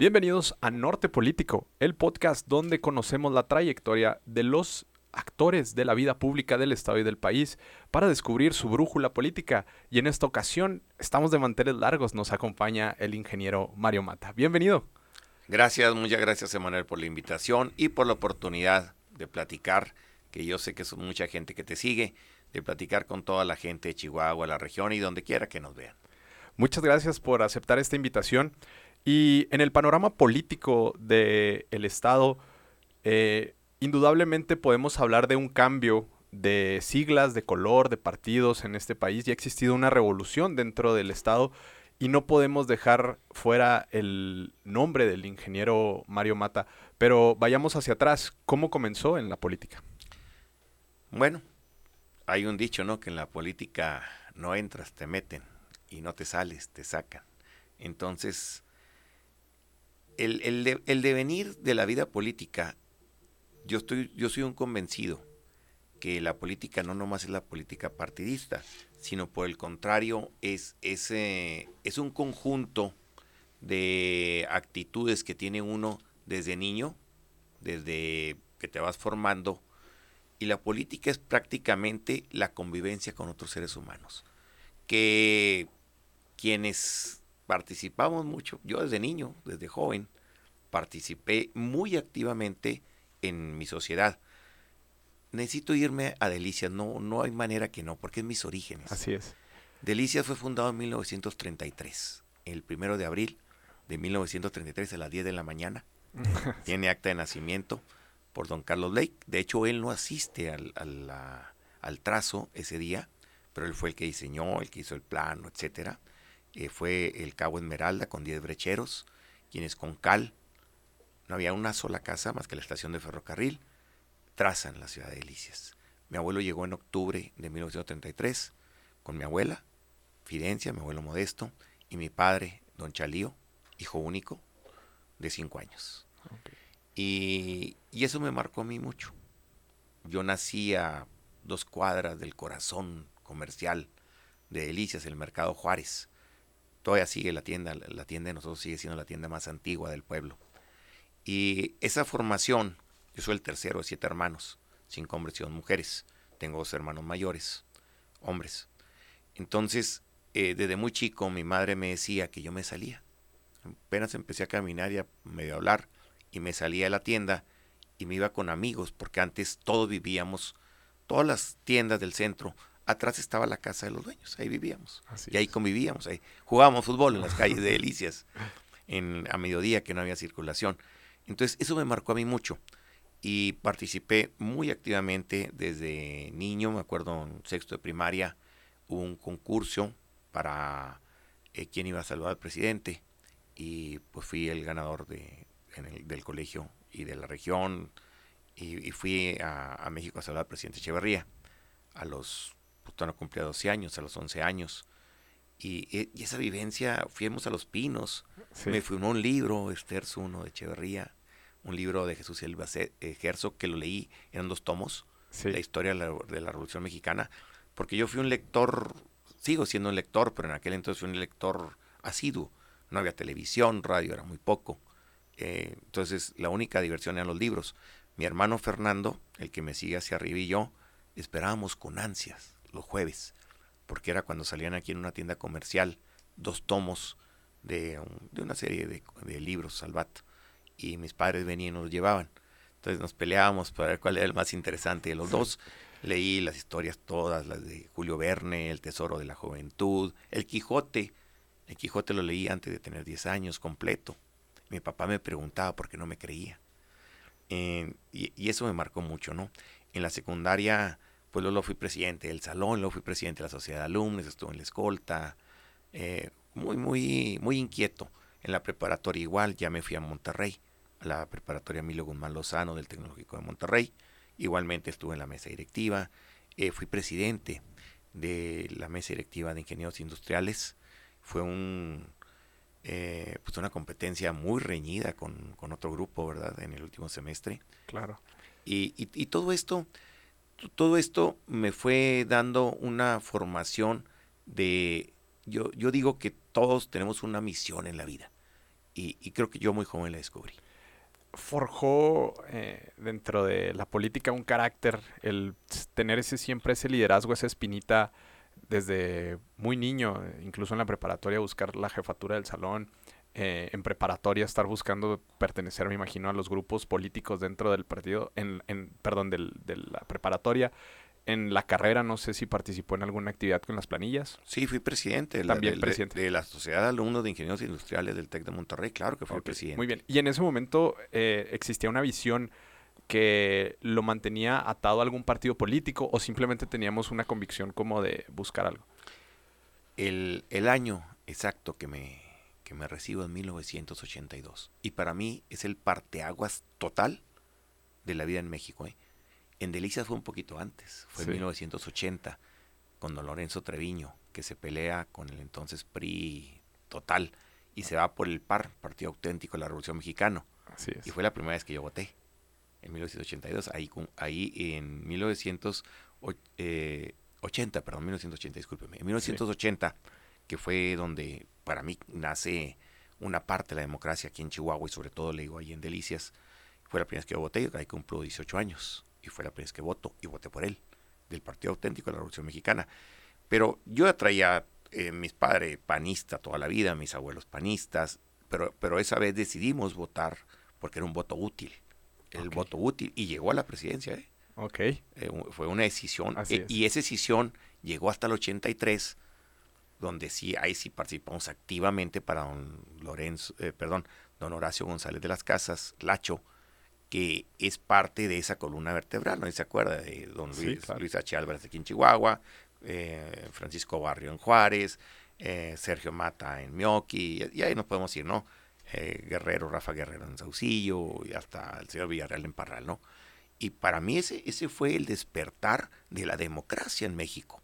Bienvenidos a Norte Político, el podcast donde conocemos la trayectoria de los actores de la vida pública del estado y del país para descubrir su brújula política. Y en esta ocasión estamos de manteles largos, nos acompaña el ingeniero Mario Mata. Bienvenido. Gracias, muchas gracias Emmanuel por la invitación y por la oportunidad de platicar, que yo sé que es mucha gente que te sigue, de platicar con toda la gente de Chihuahua, la región y donde quiera que nos vean. Muchas gracias por aceptar esta invitación. Y en el panorama político del estado, indudablemente podemos hablar de un cambio de siglas, de color, de partidos en este país. Ya ha existido una revolución dentro del estado y no podemos dejar fuera el nombre del ingeniero Mario Mata. Pero vayamos hacia atrás. ¿Cómo comenzó en la política? Bueno, hay un dicho, ¿no? Que en la política no entras, te meten, y no te sales, te sacan. Entonces, el devenir de la vida política... Yo soy un convencido que la política no nomás es la política partidista, sino por el contrario es un conjunto de actitudes que tiene uno desde niño, desde que te vas formando, y la política es prácticamente la convivencia con otros seres humanos, que quienes participamos mucho, yo desde niño, desde joven, participé muy activamente en mi sociedad. Necesito irme a Delicias, no hay manera que no, porque es mis orígenes. Así es. Delicias fue fundado en 1933, el 1 de abril de 1933 a las 10 de la mañana. Tiene acta de nacimiento por don Carlos Lake. De hecho, él no asiste al trazo ese día, pero él fue el que diseñó, el que hizo el plano, etcétera. Fue el cabo Esmeralda con 10 brecheros, quienes con cal, no había una sola casa más que la estación de ferrocarril, trazan la ciudad de Delicias. Mi abuelo llegó en octubre de 1933 con mi abuela, Fidencia, mi abuelo Modesto, y mi padre, don Chalío, hijo único, de 5 años. Okay. Y eso me marcó a mí mucho. Yo nací a 2 cuadras del corazón comercial de Delicias, el mercado Juárez. Todavía sigue la tienda de nosotros sigue siendo la tienda más antigua del pueblo. Y esa formación, yo soy el tercero de 7 hermanos, 5 hombres y 2 mujeres. Tengo 2 hermanos mayores, hombres. Entonces, desde muy chico mi madre me decía que yo me salía. Apenas empecé a caminar y a medio hablar, y me salía de la tienda y me iba con amigos, porque antes todos vivíamos, todas las tiendas del centro, atrás estaba la casa de los dueños, ahí vivíamos. Así y ahí es. Convivíamos, ahí jugábamos fútbol en las calles de Delicias, a mediodía que no había circulación. Entonces, eso me marcó a mí mucho y participé muy activamente desde niño. Me acuerdo en 6º de primaria hubo un concurso para quién iba a saludar al presidente, y pues fui el ganador del colegio y de la región, y fui a México a saludar al presidente Echeverría. No cumplía 12 años, a los 11 años. Y esa vivencia, fuimos a Los Pinos, sí. Me firmó un libro, Esterzo Uno, de Echeverría, un libro de Jesús Elba Herzog, que lo leí, eran 2 tomos, sí. La historia de la Revolución Mexicana, porque yo fui un lector, sigo siendo un lector, pero en aquel entonces fui un lector asiduo, no había televisión, radio, era muy poco, entonces la única diversión eran los libros. Mi hermano Fernando, el que me sigue hacia arriba, y yo esperábamos con ansias los jueves, porque era cuando salían aquí en una tienda comercial 2 tomos de una serie de libros Salvat, y mis padres venían y nos llevaban. Entonces nos peleábamos para ver cuál era el más interesante de los dos. Leí las historias todas, las de Julio Verne, El Tesoro de la Juventud, El Quijote. El Quijote lo leí antes de tener 10 años completo. Mi papá me preguntaba por qué no me creía. Y eso me marcó mucho, ¿no? En la secundaria... pues luego fui presidente del salón, luego fui presidente de la sociedad de alumnos, estuve en la escolta, muy inquieto. En la preparatoria igual, ya me fui a Monterrey, a la preparatoria Emilio Guzmán Lozano del Tecnológico de Monterrey. Igualmente estuve en la mesa directiva, fui presidente de la mesa directiva de ingenieros industriales. Fue una competencia muy reñida con otro grupo, ¿verdad?, en el último semestre. Claro. Y todo esto me fue dando una formación yo digo que todos tenemos una misión en la vida, y creo que yo muy joven la descubrí. Forjó dentro de la política un carácter, el tener siempre ese liderazgo, esa espinita desde muy niño, incluso en la preparatoria buscar la jefatura del salón, en preparatoria estar buscando pertenecer, me imagino, a los grupos políticos dentro del partido, de la preparatoria. En la carrera, no sé si participó en alguna actividad con las planillas. Sí, fui presidente. De la Sociedad de Alumnos de Ingenieros Industriales del TEC de Monterrey, claro que fui presidente. Muy bien. Y en ese momento existía una visión que lo mantenía atado a algún partido político, o simplemente teníamos una convicción como de buscar algo. El año exacto que me recibo es 1982. Y para mí es el parteaguas total de la vida en México, ¿eh? En Delicias fue un poquito antes, fue en 1980, con don Lorenzo Treviño, que se pelea con el entonces PRI total y se va por el PAR, Partido Auténtico de la Revolución Mexicana. Así es. Y fue la primera vez que yo voté, en 1982. Ahí en 1980, que fue donde para mí nace una parte de la democracia aquí en Chihuahua, y sobre todo, le digo, ahí en Delicias. Fue la primera vez que yo voté, ahí cumplo 18 años. Y fue la primera vez que voto, y voté por él, del Partido Auténtico de la Revolución Mexicana. Pero yo atraía mis padres panistas toda la vida, mis abuelos panistas, pero esa vez decidimos votar porque era un voto útil. El voto útil, y llegó a la presidencia. Fue una decisión, y esa decisión llegó hasta el 83, donde ahí sí participamos activamente para don Horacio González de las Casas, Lacho, que es parte de esa columna vertebral, ¿no? ¿Se acuerda de don Luis, Luis H. Álvarez aquí en Chihuahua, Francisco Barrio en Juárez, Sergio Mata en Meoqui, y ahí nos podemos ir, ¿no? Rafa Guerrero en Saucillo, y hasta el señor Villarreal en Parral, ¿no? Y para mí ese fue el despertar de la democracia en México.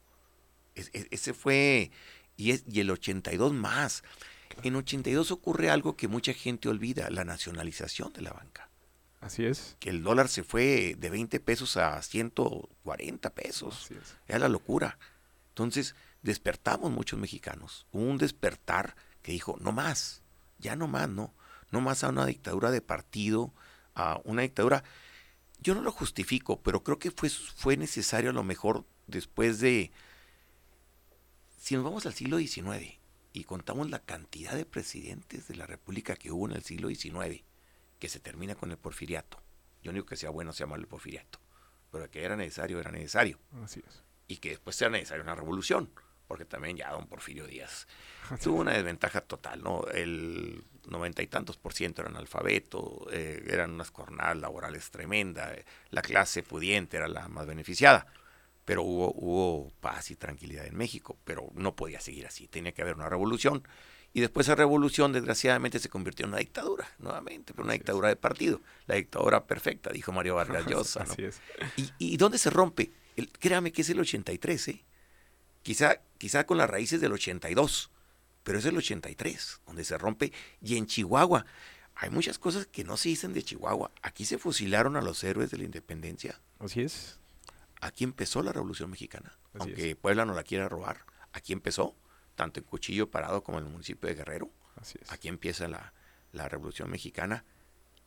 Ese fue, y el 82 más. Claro. En 82 ocurre algo que mucha gente olvida, la nacionalización de la banca. Así es. Que el dólar se fue de 20 pesos a 140 pesos. Así es. Era la locura. Entonces, despertamos muchos mexicanos. Hubo un despertar que dijo, no más, ya no más, no. No más a una dictadura de partido, a una dictadura. Yo no lo justifico, pero creo que fue necesario, a lo mejor, después de... Si nos vamos al siglo XIX y contamos la cantidad de presidentes de la República que hubo en el siglo XIX, que se termina con el porfiriato. Yo no digo que sea bueno o sea malo el porfiriato, pero que era necesario, era necesario. Así es. Y que después sea necesaria una revolución, porque también ya don Porfirio Díaz tuvo una desventaja total, ¿no? El 90% y tantos eran analfabeto, eran unas jornadas laborales tremendas, la clase pudiente era la más beneficiada, pero hubo paz y tranquilidad en México, pero no podía seguir así, tenía que haber una revolución. Y después esa revolución, desgraciadamente, se convirtió en una dictadura, nuevamente, pero una dictadura de partido. La dictadura perfecta, dijo Mario Vargas Llosa, ¿no? Así es. ¿Y dónde se rompe? Créame que es el 83, ¿eh? Quizá con las raíces del 82, pero es el 83 donde se rompe. Y en Chihuahua, hay muchas cosas que no se dicen de Chihuahua. Aquí se fusilaron a los héroes de la independencia. Así es. Aquí empezó la Revolución Mexicana, Puebla no la quiera robar. Aquí empezó. Tanto en Cuchillo Parado como en el municipio de Guerrero. Así es. Aquí empieza la Revolución Mexicana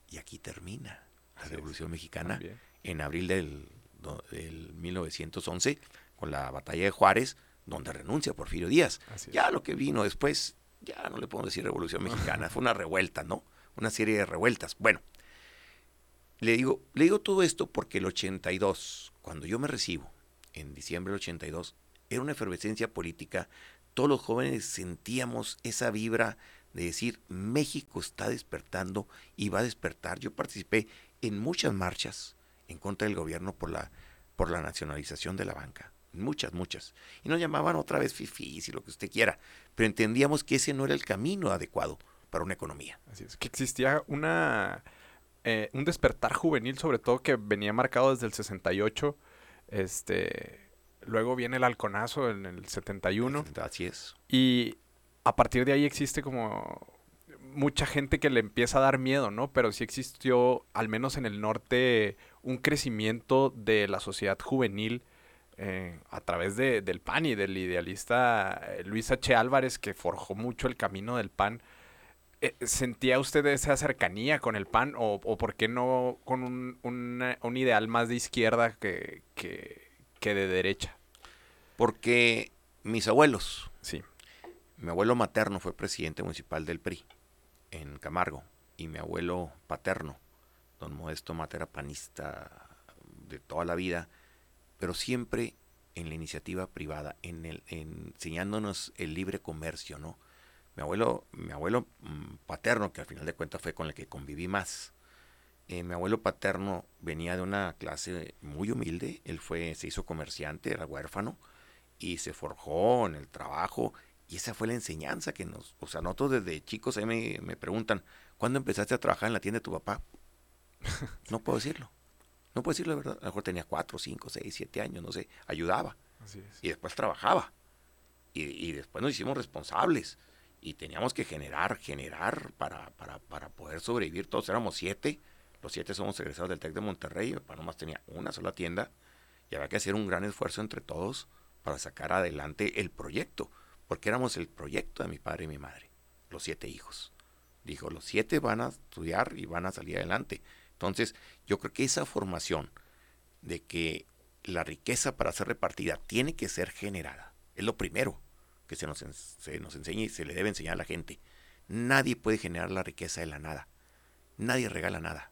y aquí termina la Revolución Mexicana. También. En abril del 1911, con la batalla de Juárez, donde renuncia Porfirio Díaz. Ya lo que vino después, ya no le podemos decir Revolución Mexicana, fue una revuelta, ¿no? Una serie de revueltas. Bueno, le digo todo esto porque el 82, cuando yo me recibo, en diciembre del 82, era una efervescencia política. Todos los jóvenes sentíamos esa vibra de decir, México está despertando y va a despertar. Yo participé en muchas marchas en contra del gobierno por la nacionalización de la banca. Muchas. Y nos llamaban otra vez fifís y lo que usted quiera. Pero entendíamos que ese no era el camino adecuado para una economía. Así es, que existía un despertar juvenil, sobre todo, que venía marcado desde el 68, Luego viene el halconazo en el 71. Así es. Y a partir de ahí existe como mucha gente que le empieza a dar miedo, ¿no? Pero sí existió, al menos en el norte, un crecimiento de la sociedad juvenil a través del PAN y del idealista Luis H. Álvarez, que forjó mucho el camino del PAN. ¿Sentía usted esa cercanía con el PAN o por qué no con un ideal más de izquierda que de derecha? Porque mis abuelos, sí, mi abuelo materno fue presidente municipal del PRI en Camargo y mi abuelo paterno, don Modesto Mata, era panista de toda la vida, pero siempre en la iniciativa privada, enseñándonos el libre comercio, ¿no? Mi abuelo paterno, que al final de cuentas fue con el que conviví más, mi abuelo paterno venía de una clase muy humilde, él se hizo comerciante, era huérfano, y se forjó en el trabajo, y esa fue la enseñanza que nosotros desde chicos, ahí me preguntan, ¿cuándo empezaste a trabajar en la tienda de tu papá? No puedo decirlo, de verdad. A lo mejor tenía 4, 5, 6, 7 años, no sé, ayudaba. Así es. Y después trabajaba. Y después nos hicimos responsables. Y teníamos que generar para poder sobrevivir. Todos éramos 7. Los 7 somos egresados del Tec de Monterrey. Mi papá nomás tenía una sola tienda. Y había que hacer un gran esfuerzo entre todos para sacar adelante el proyecto. Porque éramos el proyecto de mi padre y mi madre. Los 7 hijos. Dijo, los 7 van a estudiar y van a salir adelante. Entonces, yo creo que esa formación de que la riqueza para ser repartida tiene que ser generada, es lo primero que se nos enseña y se le debe enseñar a la gente. Nadie puede generar la riqueza de la nada. Nadie regala nada.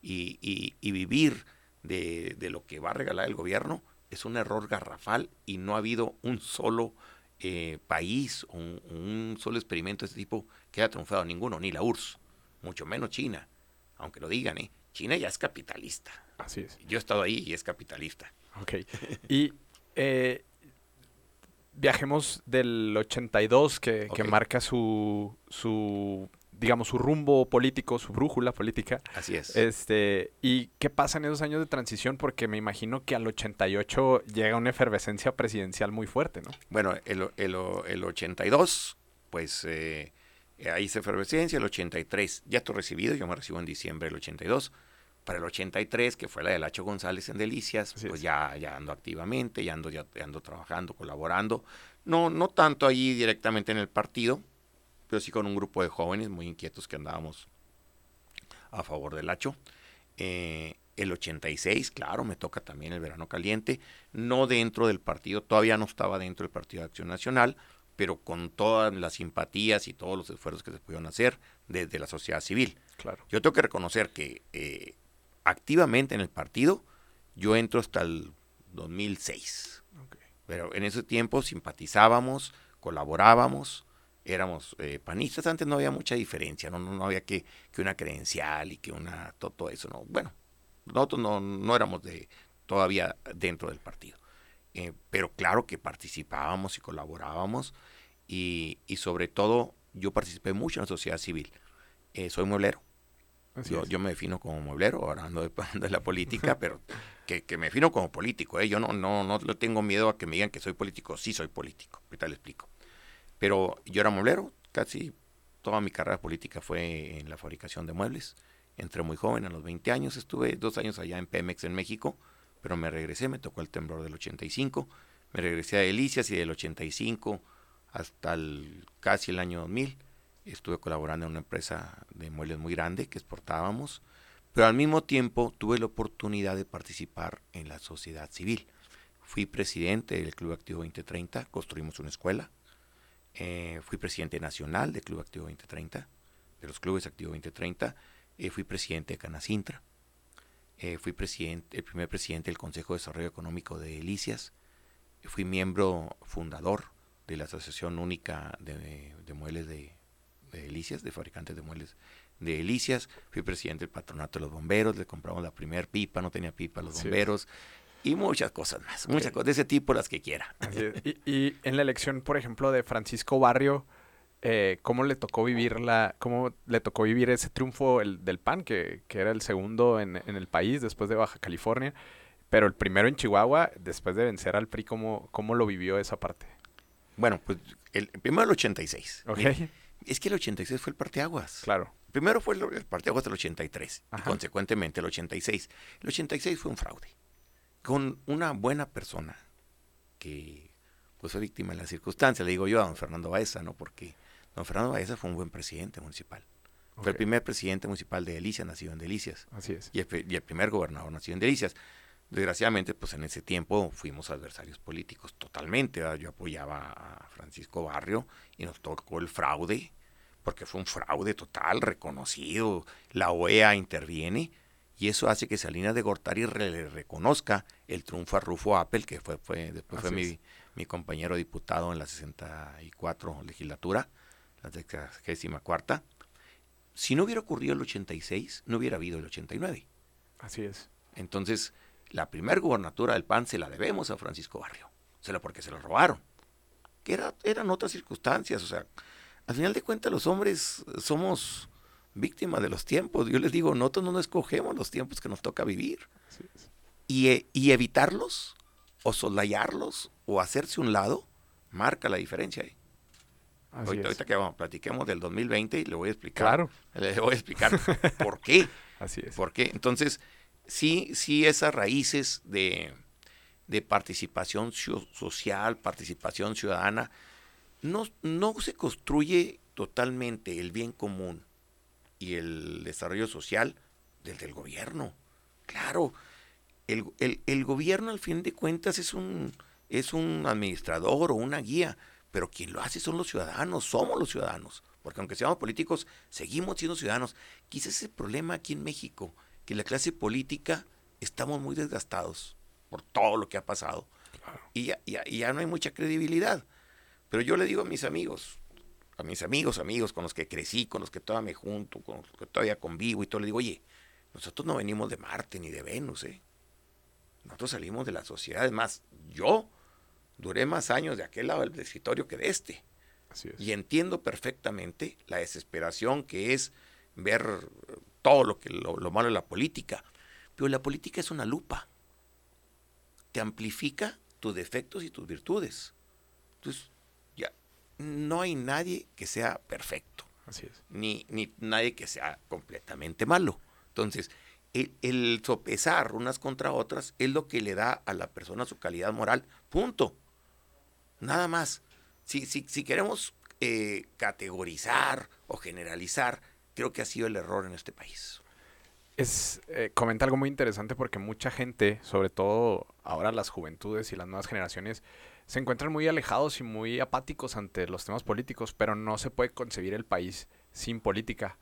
Y vivir de lo que va a regalar el gobierno es un error garrafal y no ha habido un solo país, un solo experimento de este tipo que haya triunfado. Ninguno, ni la URSS, mucho menos China. Aunque lo digan, China ya es capitalista. Así es. Yo he estado ahí y es capitalista. Ok. Y viajemos del 82 que marca su rumbo político, su brújula política. Así es. ¿Y qué pasa en esos años de transición? Porque me imagino que al 88 llega una efervescencia presidencial muy fuerte, ¿no? Bueno, el 82, pues... ahí se efervescencia, el 83, ya estoy recibido, yo me recibo en diciembre del 82, para el 83, que fue la de Lacho González en Delicias, así pues es. ya ando activamente, ya ando trabajando, colaborando, no tanto ahí directamente en el partido, pero sí con un grupo de jóvenes muy inquietos que andábamos a favor de Lacho. El 86, claro, me toca también el verano caliente, no dentro del partido, todavía no estaba dentro del Partido de Acción Nacional, pero con todas las simpatías y todos los esfuerzos que se pudieron hacer desde la sociedad civil. Claro. Yo tengo que reconocer que activamente en el partido yo entro hasta el 2006. Okay. Pero en ese tiempo simpatizábamos, colaborábamos, éramos panistas. Antes no había mucha diferencia, no había que una credencial y que una todo eso. No. Bueno, nosotros no éramos todavía dentro del partido. Pero claro que participábamos y colaborábamos y sobre todo yo participé mucho en la sociedad civil. Soy mueblero. Yo me defino como mueblero, ahora ando de la política, pero que me defino como político. Yo no le tengo miedo a que me digan que soy político. Sí soy político, ahorita le explico. Pero yo era mueblero, casi toda mi carrera política fue en la fabricación de muebles. Entré muy joven, a los 20 años, estuve 2 años allá en Pemex en México, pero me regresé, me tocó el temblor del 85, me regresé a Delicias y del 85 hasta casi el año 2000 estuve colaborando en una empresa de muebles muy grande que exportábamos, pero al mismo tiempo tuve la oportunidad de participar en la sociedad civil. Fui presidente del Club Activo 2030, construimos una escuela, fui presidente nacional del Club Activo 2030, de los clubes Activo 2030, fui presidente de Canacintra. Fui el primer presidente del Consejo de Desarrollo Económico de Delicias. Fui miembro fundador de la Asociación Única de Muebles de Delicias, de fabricantes de muebles de Delicias. Fui presidente del Patronato de los Bomberos. Le compramos la primer pipa, no tenía pipa a los bomberos. Y muchas cosas más, muchas cosas de ese tipo, las que quiera. Y en la elección, por ejemplo, de Francisco Barrio, ¿Cómo le tocó vivir ese triunfo del PAN, que era el segundo en el país después de Baja California, pero el primero en Chihuahua, después de vencer al PRI? ¿Cómo lo vivió esa parte? Bueno, pues el primero el 86. Okay. Mira, es que el 86 fue el parteaguas. Claro. Primero fue el parteaguas del 83, y consecuentemente el 86. El 86 fue un fraude. Con una buena persona que pues fue víctima de las circunstancias, le digo yo a don Fernando Baeza, ¿no? Porque Don Fernando Baeza fue un buen presidente municipal. Okay. Fue el primer presidente municipal de Delicias, nacido en Delicias. Así es. Y el primer gobernador nacido en Delicias. Desgraciadamente, pues en ese tiempo fuimos adversarios políticos totalmente, ¿verdad? Yo apoyaba a Francisco Barrio y nos tocó el fraude, porque fue un fraude total, reconocido. La OEA interviene y eso hace que Salinas de Gortari le reconozca el triunfo a Rufo Appel, que después fue mi compañero diputado en la 64 legislatura, la 64ª. Si no hubiera ocurrido el 86, no hubiera habido el 89. Así es. Entonces, la primer gubernatura del PAN se la debemos a Francisco Barrio, porque se lo robaron, que eran otras circunstancias. O sea, al final de cuentas los hombres somos víctimas de los tiempos. Yo les digo, nosotros no escogemos los tiempos que nos toca vivir. Y evitarlos, o soslayarlos, o hacerse un lado, marca la diferencia. Ahorita que platiquemos del 2020 y le voy a explicar. Claro. Le voy a explicar por qué. Así es. ¿Por qué? Entonces, Sí, esas raíces de participación social, participación ciudadana, no se construye totalmente el bien común y el desarrollo social desde el gobierno. Claro, el gobierno al fin de cuentas es un administrador o una guía, pero quien lo hace somos los ciudadanos, porque aunque seamos políticos, seguimos siendo ciudadanos. Quizás ese problema aquí en México, que la clase política estamos muy desgastados por todo lo que ha pasado. Claro. Y ya no hay mucha credibilidad. Pero yo le digo a mis amigos con los que crecí, con los que todavía me junto, con los que todavía convivo y todo, le digo, oye, nosotros no venimos de Marte ni de Venus, Nosotros salimos de la sociedad. Es más, yo duré más años de aquel lado del escritorio que de este. Así es. Y entiendo perfectamente la desesperación que es ver todo lo malo de la política, pero la política es una lupa, te amplifica tus defectos y tus virtudes. Entonces, ya no hay nadie que sea perfecto. Así es. Ni nadie que sea completamente malo. Entonces, el sopesar unas contra otras es lo que le da a la persona su calidad moral, punto. Nada más. Si queremos categorizar o generalizar, creo que ha sido el error en este país. Comenta algo muy interesante, porque mucha gente, sobre todo ahora las juventudes y las nuevas generaciones, se encuentran muy alejados y muy apáticos ante los temas políticos, pero no se puede concebir el país sin política.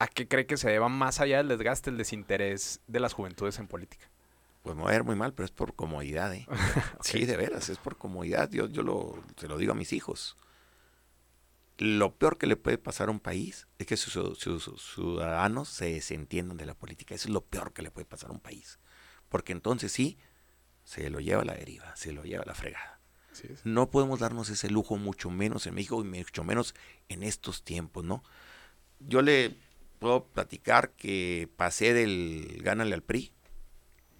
¿A qué cree que se deba, más allá del desgaste, el desinterés de las juventudes en política? Pues me voy a ver muy mal, pero es por comodidad, Okay. Sí, de veras, es por comodidad. Yo se lo digo a mis hijos. Lo peor que le puede pasar a un país es que sus ciudadanos se desentiendan de la política. Eso es lo peor que le puede pasar a un país. Porque entonces sí, se lo lleva a la deriva, se lo lleva a la fregada. No podemos darnos ese lujo, mucho menos en México y mucho menos en estos tiempos, ¿no? Yo le puedo platicar que pasé del gánale al PRI,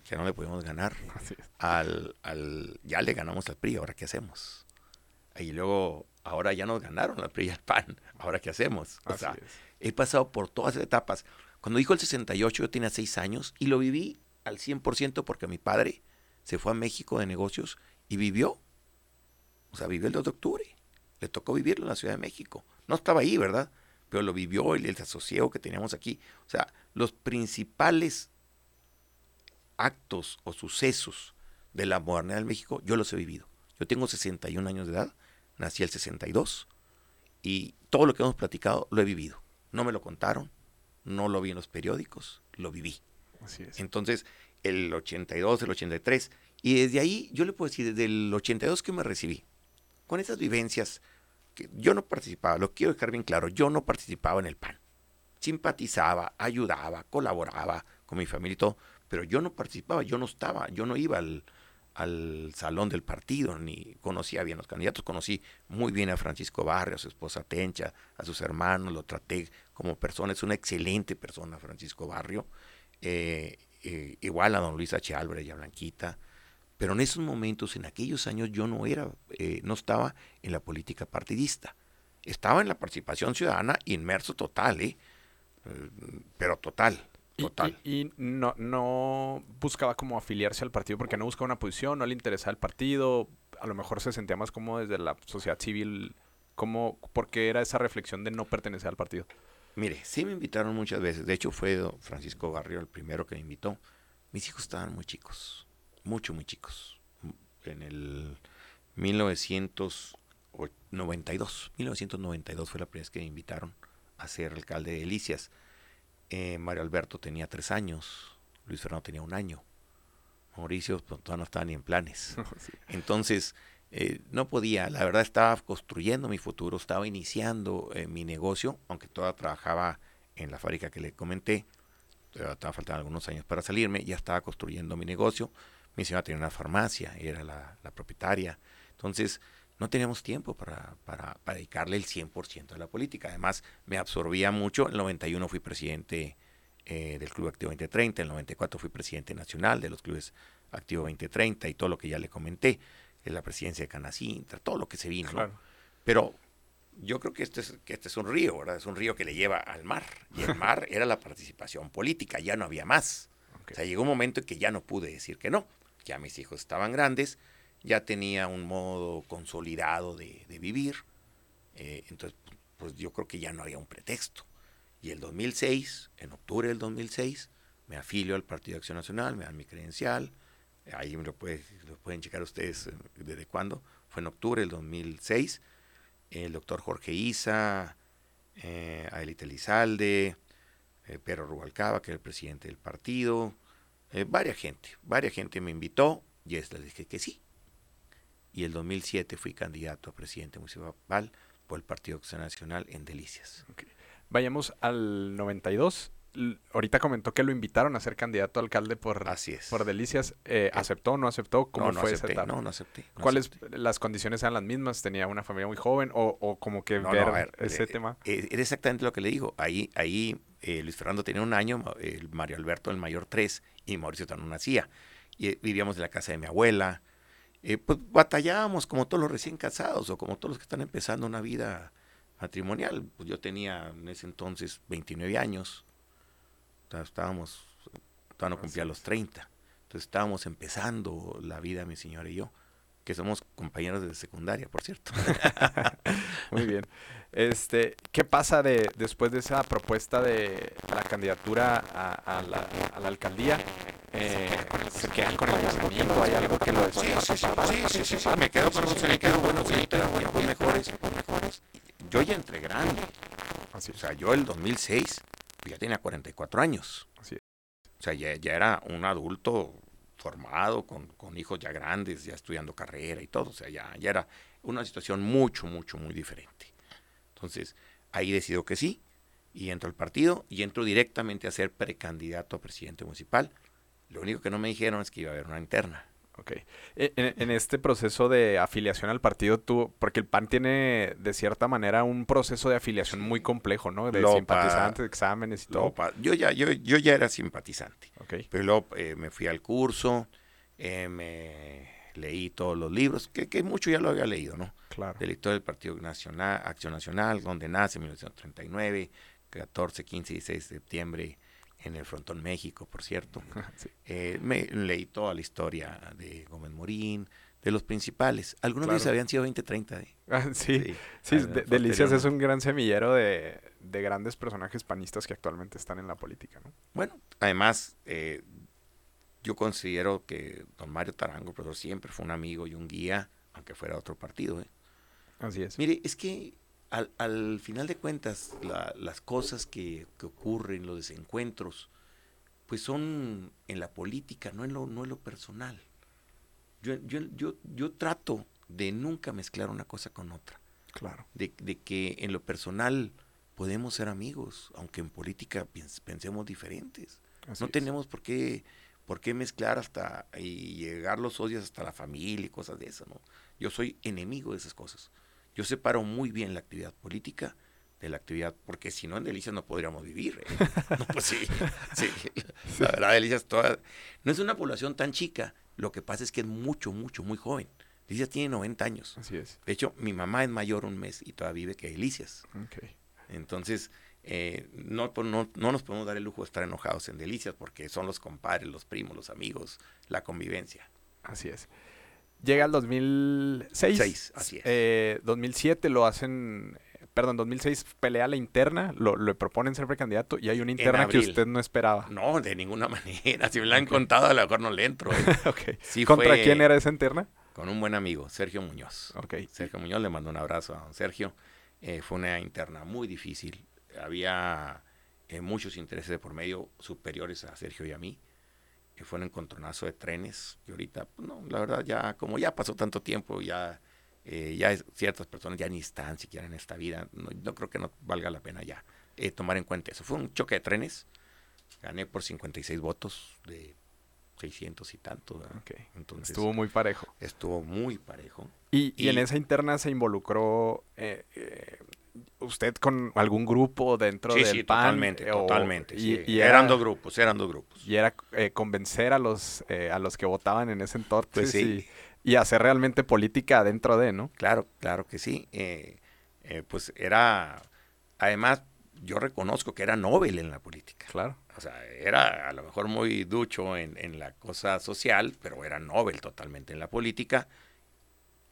que no le pudimos ganar, ya le ganamos al PRI, ¿ahora qué hacemos? Y luego, ahora ya nos ganaron la PRI y el PAN, ¿ahora qué hacemos? O sea, he pasado por todas las etapas. Cuando dijo el 68, yo tenía 6 años y lo viví al 100%, porque mi padre se fue a México de negocios y vivió. O sea, vivió el 2 de octubre. Le tocó vivirlo en la Ciudad de México. No estaba ahí, ¿verdad? Pero lo vivió, el desasosiego que teníamos aquí. O sea, los principales actos o sucesos de la modernidad de México, yo los he vivido. Yo tengo 61 años de edad. Nací el 62 y todo lo que hemos platicado lo he vivido. No me lo contaron, no lo vi en los periódicos, lo viví. Así es. Entonces, el 82, el 83, y desde ahí, yo le puedo decir, desde el 82 que me recibí, con esas vivencias, que yo no participaba, lo quiero dejar bien claro, yo no participaba en el PAN. Simpatizaba, ayudaba, colaboraba con mi familia y todo, pero yo no participaba, yo no estaba, yo no iba al salón del partido, ni conocía bien los candidatos. Conocí muy bien a Francisco Barrio, a su esposa Tencha, a sus hermanos, lo traté como persona, es una excelente persona Francisco Barrio, igual a don Luis H. Álvarez y a Blanquita, pero en esos momentos, en aquellos años, yo no estaba en la política partidista, estaba en la participación ciudadana, inmerso total, pero total. Total. Y no buscaba como afiliarse al partido, porque no buscaba una posición, no le interesaba el partido, a lo mejor se sentía más como desde la sociedad civil ¿Por qué era esa reflexión de no pertenecer al partido? Mire, sí me invitaron muchas veces. De hecho, fue don Francisco Barrio el primero que me invitó. Mis hijos estaban muy chicos, muy chicos. En el 1992 fue la primera vez que me invitaron a ser alcalde de Delicias. Mario Alberto tenía 3 años, Luis Fernando tenía 1 año. Mauricio, pues, todavía no estaba ni en planes. Sí. Entonces, no podía, la verdad estaba construyendo mi futuro, estaba iniciando mi negocio, aunque todavía trabajaba en la fábrica que le comenté, todavía faltaban algunos años para salirme, ya estaba construyendo mi negocio, mi señora tenía una farmacia, era la propietaria, entonces no teníamos tiempo para dedicarle el 100% a la política, además me absorbía mucho. En el 91 fui presidente del Club Activo 2030, en el 94 fui presidente nacional de los clubes Activo 2030 y todo lo que ya le comenté, la presidencia de Canacintra, todo lo que se vino. Claro. Pero yo creo que este es un río, ¿verdad? Es un río que le lleva al mar, y el mar era la participación política, ya no había más. Okay. O sea, llegó un momento en que ya no pude decir que no, ya mis hijos estaban grandes, ya tenía un modo consolidado de vivir, entonces pues yo creo que ya no había un pretexto. Y el 2006, en octubre del 2006, me afilio al Partido de Acción Nacional, me dan mi credencial. Ahí lo pueden checar ustedes desde cuándo. Fue en octubre del 2006. El doctor Jorge Isa, Adelita Elizalde, Pedro Rubalcaba, que era el presidente del partido, varias gente me invitó y les dije que sí. Y el 2007 fui candidato a presidente municipal por el Partido Acción Nacional en Delicias. Okay. Vayamos al 92. Ahorita comentó que lo invitaron a ser candidato a alcalde por Delicias. ¿Aceptó o no aceptó? No acepté. ¿Cuáles las condiciones eran las mismas? ¿Tenía una familia muy joven? ¿O como que tema? Era exactamente lo que le digo. Ahí Luis Fernando tenía 1 año, Mario Alberto, el mayor, 3, y Mauricio también nacía. Y vivíamos en la casa de mi abuela. Pues batallábamos como todos los recién casados o como todos los que están empezando una vida matrimonial. Pues yo tenía en ese entonces 29 años. Estábamos, todavía no cumplía los 30, entonces estábamos empezando la vida, mi señora y yo, que somos compañeros de secundaria, por cierto. Muy bien. ¿Qué pasa después de esa propuesta de la candidatura a la alcaldía? ¿Se quedan con el ayuntamiento? ¿Hay algo que lo decía? Sí, me quedo con los mejores. Yo ya entré grande. Así. O sea, yo el 2006... ya tenía 44 años. Así es. O sea, ya era un adulto formado, con hijos ya grandes, ya estudiando carrera y todo. O sea, ya era una situación muy diferente. Entonces, ahí decido que sí, y entro al partido, y entro directamente a ser precandidato a presidente municipal. Lo único que no me dijeron es que iba a haber una interna. Ok. En este proceso de afiliación al partido, porque el PAN tiene, de cierta manera, un proceso de afiliación muy complejo, ¿no? De simpatizantes, exámenes y todo. Yo ya era simpatizante. Okay. Pero luego me fui al curso, me leí todos los libros, que mucho ya lo había leído, ¿no? Claro. Del historia del Partido Nacional, Acción Nacional, donde nace en 1939, 14, 15 y 16 de septiembre, en el Frontón México, por cierto. Sí. Me leí toda la historia de Gómez Morín, de los principales. Algunos claro. veces habían sido 20-30. Delicias es un gran semillero de grandes personajes panistas que actualmente están en la política, ¿no? Bueno, además, yo considero que don Mario Tarango, profesor, siempre fue un amigo y un guía, aunque fuera otro partido. Así es. Mire, es que al final de cuentas, las cosas que ocurren, los desencuentros, pues son en la política, no en lo personal. Yo trato de nunca mezclar una cosa con otra. Claro. De que en lo personal podemos ser amigos, aunque en política pensemos diferentes. Así no tenemos por qué mezclar hasta y llegar los odios hasta la familia y cosas de eso, ¿no? Yo soy enemigo de esas cosas. Yo separo muy bien la actividad política de la actividad, porque si no, en Delicias no podríamos vivir. No, pues sí. La verdad, Delicias toda. No es una población tan chica, lo que pasa es que es muy joven. Delicias tiene 90 años. Así es. De hecho, mi mamá es mayor 1 mes y todavía vive que Delicias. Okay. Entonces, no nos podemos dar el lujo de estar enojados en Delicias, porque son los compadres, los primos, los amigos, la convivencia. Así es. Llega al 2006. 6, así es. 2007 lo hacen... Perdón, 2006 pelea la interna, le proponen ser precandidato y hay una interna que usted no esperaba. No, de ninguna manera. Si me la han contado, a lo mejor no le entro. Okay. Sí. ¿Contra quién era esa interna? Con un buen amigo, Sergio Muñoz. Okay. Sergio Muñoz, le mandó un abrazo a don Sergio. Fue una interna muy difícil. Había muchos intereses de por medio superiores a Sergio y a mí. Fue un encontronazo de trenes que ahorita, no, la verdad, ya como ya pasó tanto tiempo, ya ciertas personas ya ni están siquiera en esta vida. No creo que no valga la pena ya tomar en cuenta eso. Fue un choque de trenes. Gané por 56 votos de 600 y tanto. Okay. Entonces, estuvo muy parejo. Estuvo muy parejo. Y en esa interna se involucró usted con algún grupo dentro del PAN. Totalmente. Y eran dos grupos. Y era convencer a los que votaban en ese entonces. Pues sí. Y hacer realmente política dentro de, ¿no? Claro que sí. Pues era... Además, yo reconozco que era novel en la política. Claro. O sea, era a lo mejor muy ducho en la cosa social, pero era novel totalmente en la política.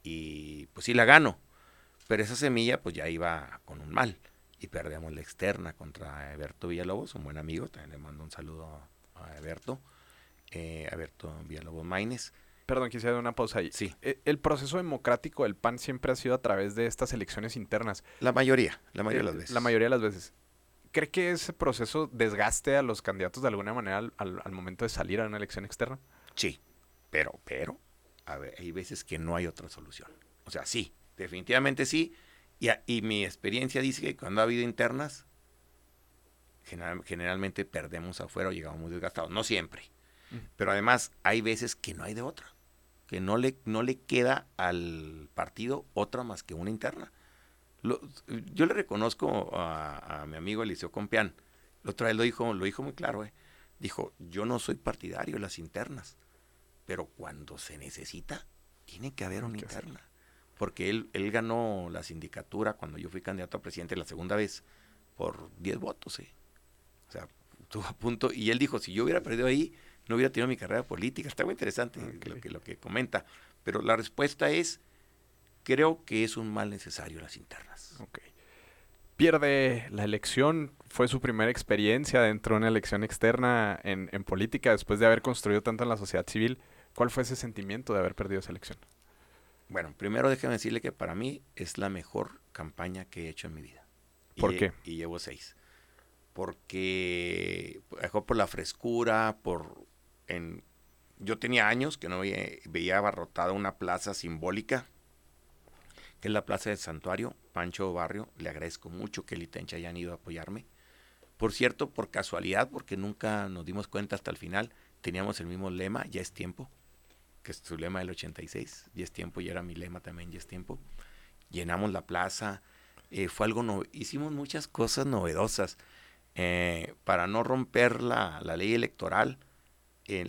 Y pues sí la ganó. Pero esa semilla pues ya iba con un mal. Y perdíamos la externa contra Alberto Villalobos, un buen amigo. También le mando un saludo a Alberto. Alberto Villalobos Maínez. Perdón, quisiera dar una pausa ahí. Sí. El proceso democrático del PAN siempre ha sido a través de estas elecciones internas. La mayoría de las veces. La mayoría de las veces. ¿Cree que ese proceso desgaste a los candidatos de alguna manera al momento de salir a una elección externa? Sí, pero a ver, hay veces que no hay otra solución. O sea, sí, definitivamente sí. Y mi experiencia dice que cuando ha habido internas, generalmente perdemos afuera o llegamos muy desgastados. No siempre. Pero además hay veces que no hay de otra, que no le queda al partido otra más que una interna. Yo le reconozco a mi amigo Eliseo Compeán, la otra vez lo dijo muy claro, dijo, yo no soy partidario de las internas, pero cuando se necesita, tiene que haber una interna. Porque él ganó la sindicatura cuando yo fui candidato a presidente la segunda vez por 10 votos, O sea, estuvo a punto, y él dijo, si yo hubiera perdido ahí, no hubiera tenido mi carrera política. Está muy interesante lo que comenta. Pero la respuesta es, creo que es un mal necesario las internas. Okay. Pierde la elección. Fue su primera experiencia dentro de una elección externa en política, después de haber construido tanto en la sociedad civil. ¿Cuál fue ese sentimiento de haber perdido esa elección? Bueno, primero déjeme decirle que para mí es la mejor campaña que he hecho en mi vida. ¿Por qué? Y llevo 6. Porque, por la frescura, yo tenía años que no veía abarrotada una plaza simbólica, que es la plaza del Santuario, Pancho Barrio. Le agradezco mucho que él y Tencha hayan ido a apoyarme. Por cierto, por casualidad, porque nunca nos dimos cuenta hasta el final, teníamos el mismo lema, ya es tiempo, que es su lema del 86, ya es tiempo, y era mi lema también, ya es tiempo. Llenamos la plaza, fue algo hicimos muchas cosas novedosas. Para no romper la ley electoral,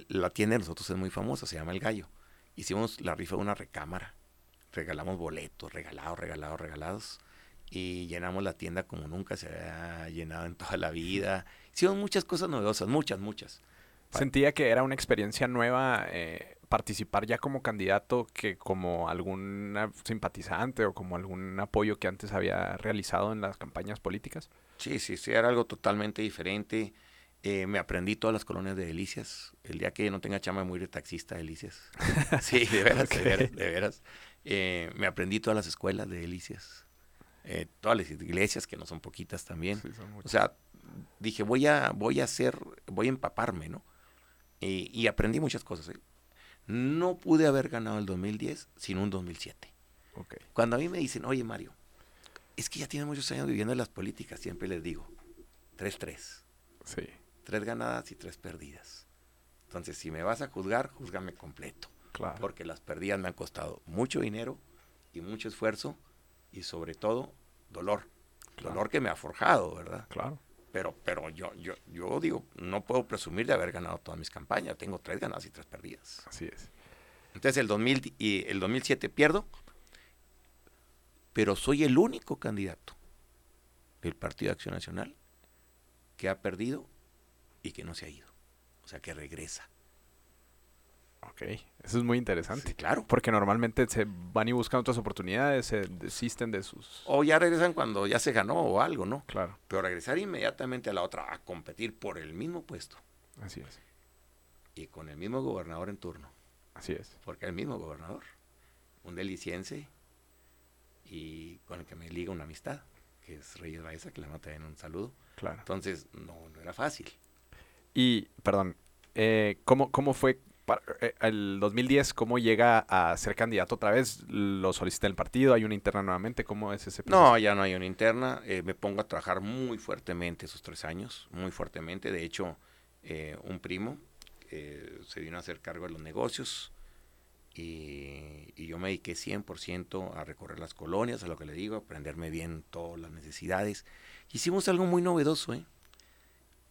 la tienda de nosotros es muy famosa, se llama El Gallo. Hicimos la rifa de una recámara, regalamos boletos, regalados, y llenamos la tienda como nunca se había llenado en toda la vida. Hicimos muchas cosas novedosas, muchas. ¿Sentía que era una experiencia nueva participar ya como candidato que como algún simpatizante o como algún apoyo que antes había realizado en las campañas políticas? Sí, era algo totalmente diferente. Me aprendí todas las colonias de Delicias. El día que no tenga chamba me voy a ir de taxista de Delicias. Sí, de veras. Me aprendí todas las escuelas de Delicias. Todas las iglesias, que no son poquitas también. Sí, son muchas. O sea, dije, voy a empaparme, ¿no? Y aprendí muchas cosas. No pude haber ganado el 2010 sin un 2007. Okay. Cuando a mí me dicen, oye, Mario, es que ya tienes muchos años viviendo en las políticas, siempre les digo, 3-3. Sí. 3 ganadas y 3 perdidas. Entonces, si me vas a juzgar, júzgame completo. Claro. Porque las perdidas me han costado mucho dinero y mucho esfuerzo y sobre todo dolor. Claro. Dolor que me ha forjado, ¿verdad? Claro. Pero yo digo, no puedo presumir de haber ganado todas mis campañas. Tengo 3 ganadas y 3 perdidas. Así es. Entonces, el 2007 pierdo, pero soy el único candidato del Partido de Acción Nacional que ha perdido y que no se ha ido. O sea, que regresa. Ok, eso es muy interesante. Sí, claro. Porque normalmente se van y buscan otras oportunidades, se desisten de sus... O ya regresan cuando ya se ganó o algo, ¿no? Claro. Pero regresar inmediatamente a la otra, a competir por el mismo puesto. Así es. Y con el mismo gobernador en turno. Así es. Porque el mismo gobernador, un deliciense, y con el que me liga una amistad, que es Reyes Baeza, que le mando también un saludo. Claro. Entonces, no era fácil. Y, perdón, ¿cómo fue... el 2010, ¿cómo llega a ser candidato otra vez? ¿Lo solicita el partido? ¿Hay una interna nuevamente? ¿Cómo es ese proceso? No, ya no hay una interna. Me pongo a trabajar muy fuertemente esos 3 años, muy fuertemente. De hecho, un primo se vino a hacer cargo de los negocios y yo me dediqué 100% a recorrer las colonias, a lo que le digo, a aprenderme bien todas las necesidades. Hicimos algo muy novedoso, ¿eh?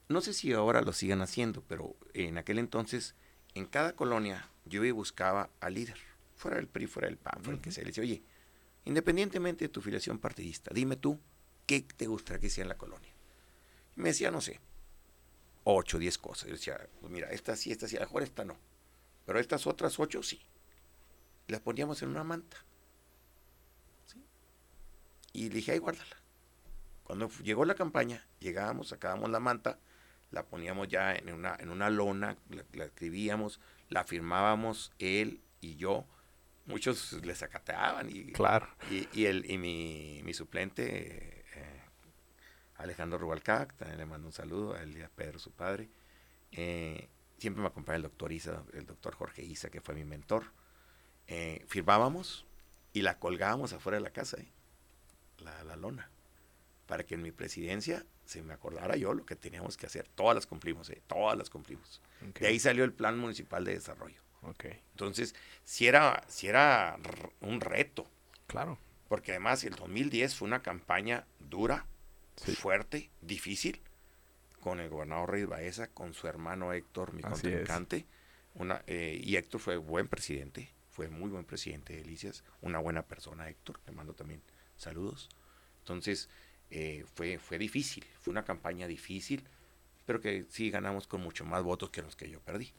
No sé si ahora lo sigan haciendo, pero en aquel entonces... En cada colonia yo iba y buscaba al líder, fuera del PRI, fuera del PAN, fuera el que se le decía, oye, independientemente de tu filiación partidista, dime tú, ¿qué te gustaría que hiciera en la colonia? Y me decía, no sé, 8 o 10 cosas. Yo decía, pues mira, esta sí, a lo mejor esta no, pero estas otras 8 sí. Las poníamos en una manta. ¿Sí? Y le dije, ahí guárdala. Cuando llegó la campaña, llegábamos, sacábamos la manta, la poníamos ya en una lona, la escribíamos, la firmábamos él y yo. Muchos le sacateaban. Claro. Y mi suplente, Alejandro Rubalcaba, también le mando un saludo a él y a Pedro, su padre. Siempre me acompaña el doctor Jorge Isa, que fue mi mentor. Firmábamos y la colgábamos afuera de la casa, la lona, para que en mi presidencia... se me acordara yo lo que teníamos que hacer. Todas las cumplimos, todas las cumplimos. Okay. De ahí salió el Plan Municipal de Desarrollo. Okay. Entonces, sí era un reto. Claro. Porque además el 2010 fue una campaña dura, sí, fuerte, difícil, con el gobernador Reyes Baeza, con su hermano Héctor, mi contrincante. Y Héctor fue buen presidente, fue muy buen presidente de Delicias, una buena persona Héctor, le mando también saludos. Entonces... fue difícil, fue una campaña difícil, pero que sí ganamos con mucho más votos que los que yo perdí.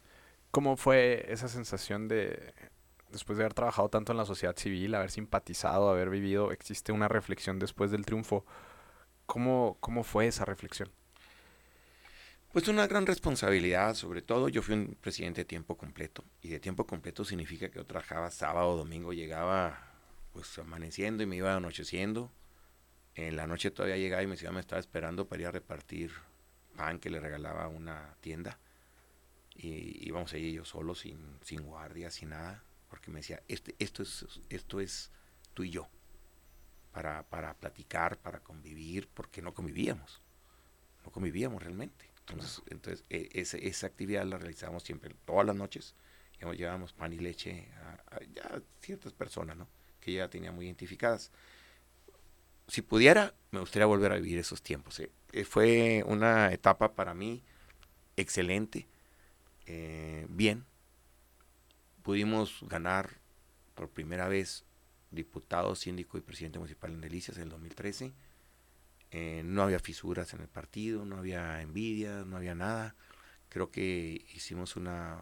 ¿Cómo fue esa sensación de, después de haber trabajado tanto en la sociedad civil, haber simpatizado, haber vivido, existe una reflexión después del triunfo? ¿Cómo fue esa reflexión? Pues una gran responsabilidad, sobre todo yo fui un presidente de tiempo completo, y de tiempo completo significa que yo trabajaba sábado, domingo, llegaba pues amaneciendo y me iba anocheciendo. En la noche todavía llegaba y mi ciudad me estaba esperando para ir a repartir pan que le regalaba a una tienda. Y íbamos ahí yo solo, sin guardia, sin nada. Porque me decía, esto es tú y yo. Para platicar, para convivir, porque no convivíamos. No convivíamos realmente. Entonces, claro, esa actividad la realizábamos siempre, todas las noches. Llevábamos pan y leche a ciertas personas, ¿no? Que ya tenía muy identificadas. Si pudiera, me gustaría volver a vivir esos tiempos. Fue una etapa para mí excelente, bien. Pudimos ganar por primera vez diputado, síndico y presidente municipal en Delicias en el 2013. No había fisuras en el partido, no había envidia, no había nada. Creo que hicimos una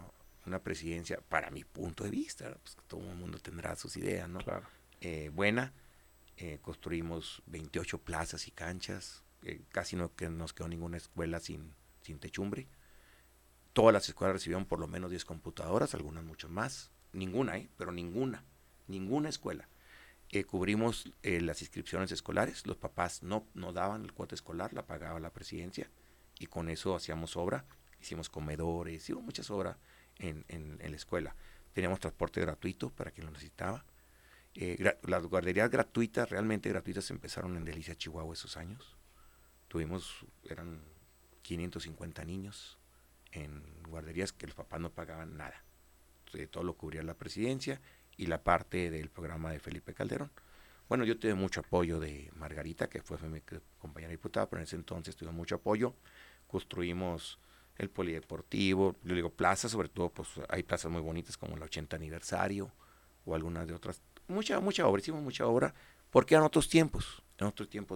presidencia, para mi punto de vista, pues, todo el mundo tendrá sus ideas, ¿no? Claro. Buena. Construimos 28 plazas y canchas, casi no que nos quedó ninguna escuela sin techumbre. Todas las escuelas recibieron por lo menos 10 computadoras, algunas muchas más, ninguna, pero ninguna escuela. Cubrimos las inscripciones escolares, los papás no daban el cuota escolar, la pagaba la presidencia, y con eso hacíamos obra, hicimos comedores, hicimos muchas obras en la escuela. Teníamos transporte gratuito para quien lo necesitaba. Las guarderías gratuitas, realmente gratuitas, empezaron en Delicias, Chihuahua, esos años. Eran 550 niños en guarderías que los papás no pagaban nada. Entonces, todo lo cubría la presidencia y la parte del programa de Felipe Calderón. Bueno, yo tuve mucho apoyo de Margarita, que fue mi compañera diputada, pero en ese entonces tuve mucho apoyo. Construimos el polideportivo, yo digo plazas, sobre todo, pues hay plazas muy bonitas como el 80 aniversario o algunas de otras. Mucha obra, hicimos mucha obra, porque eran otros tiempos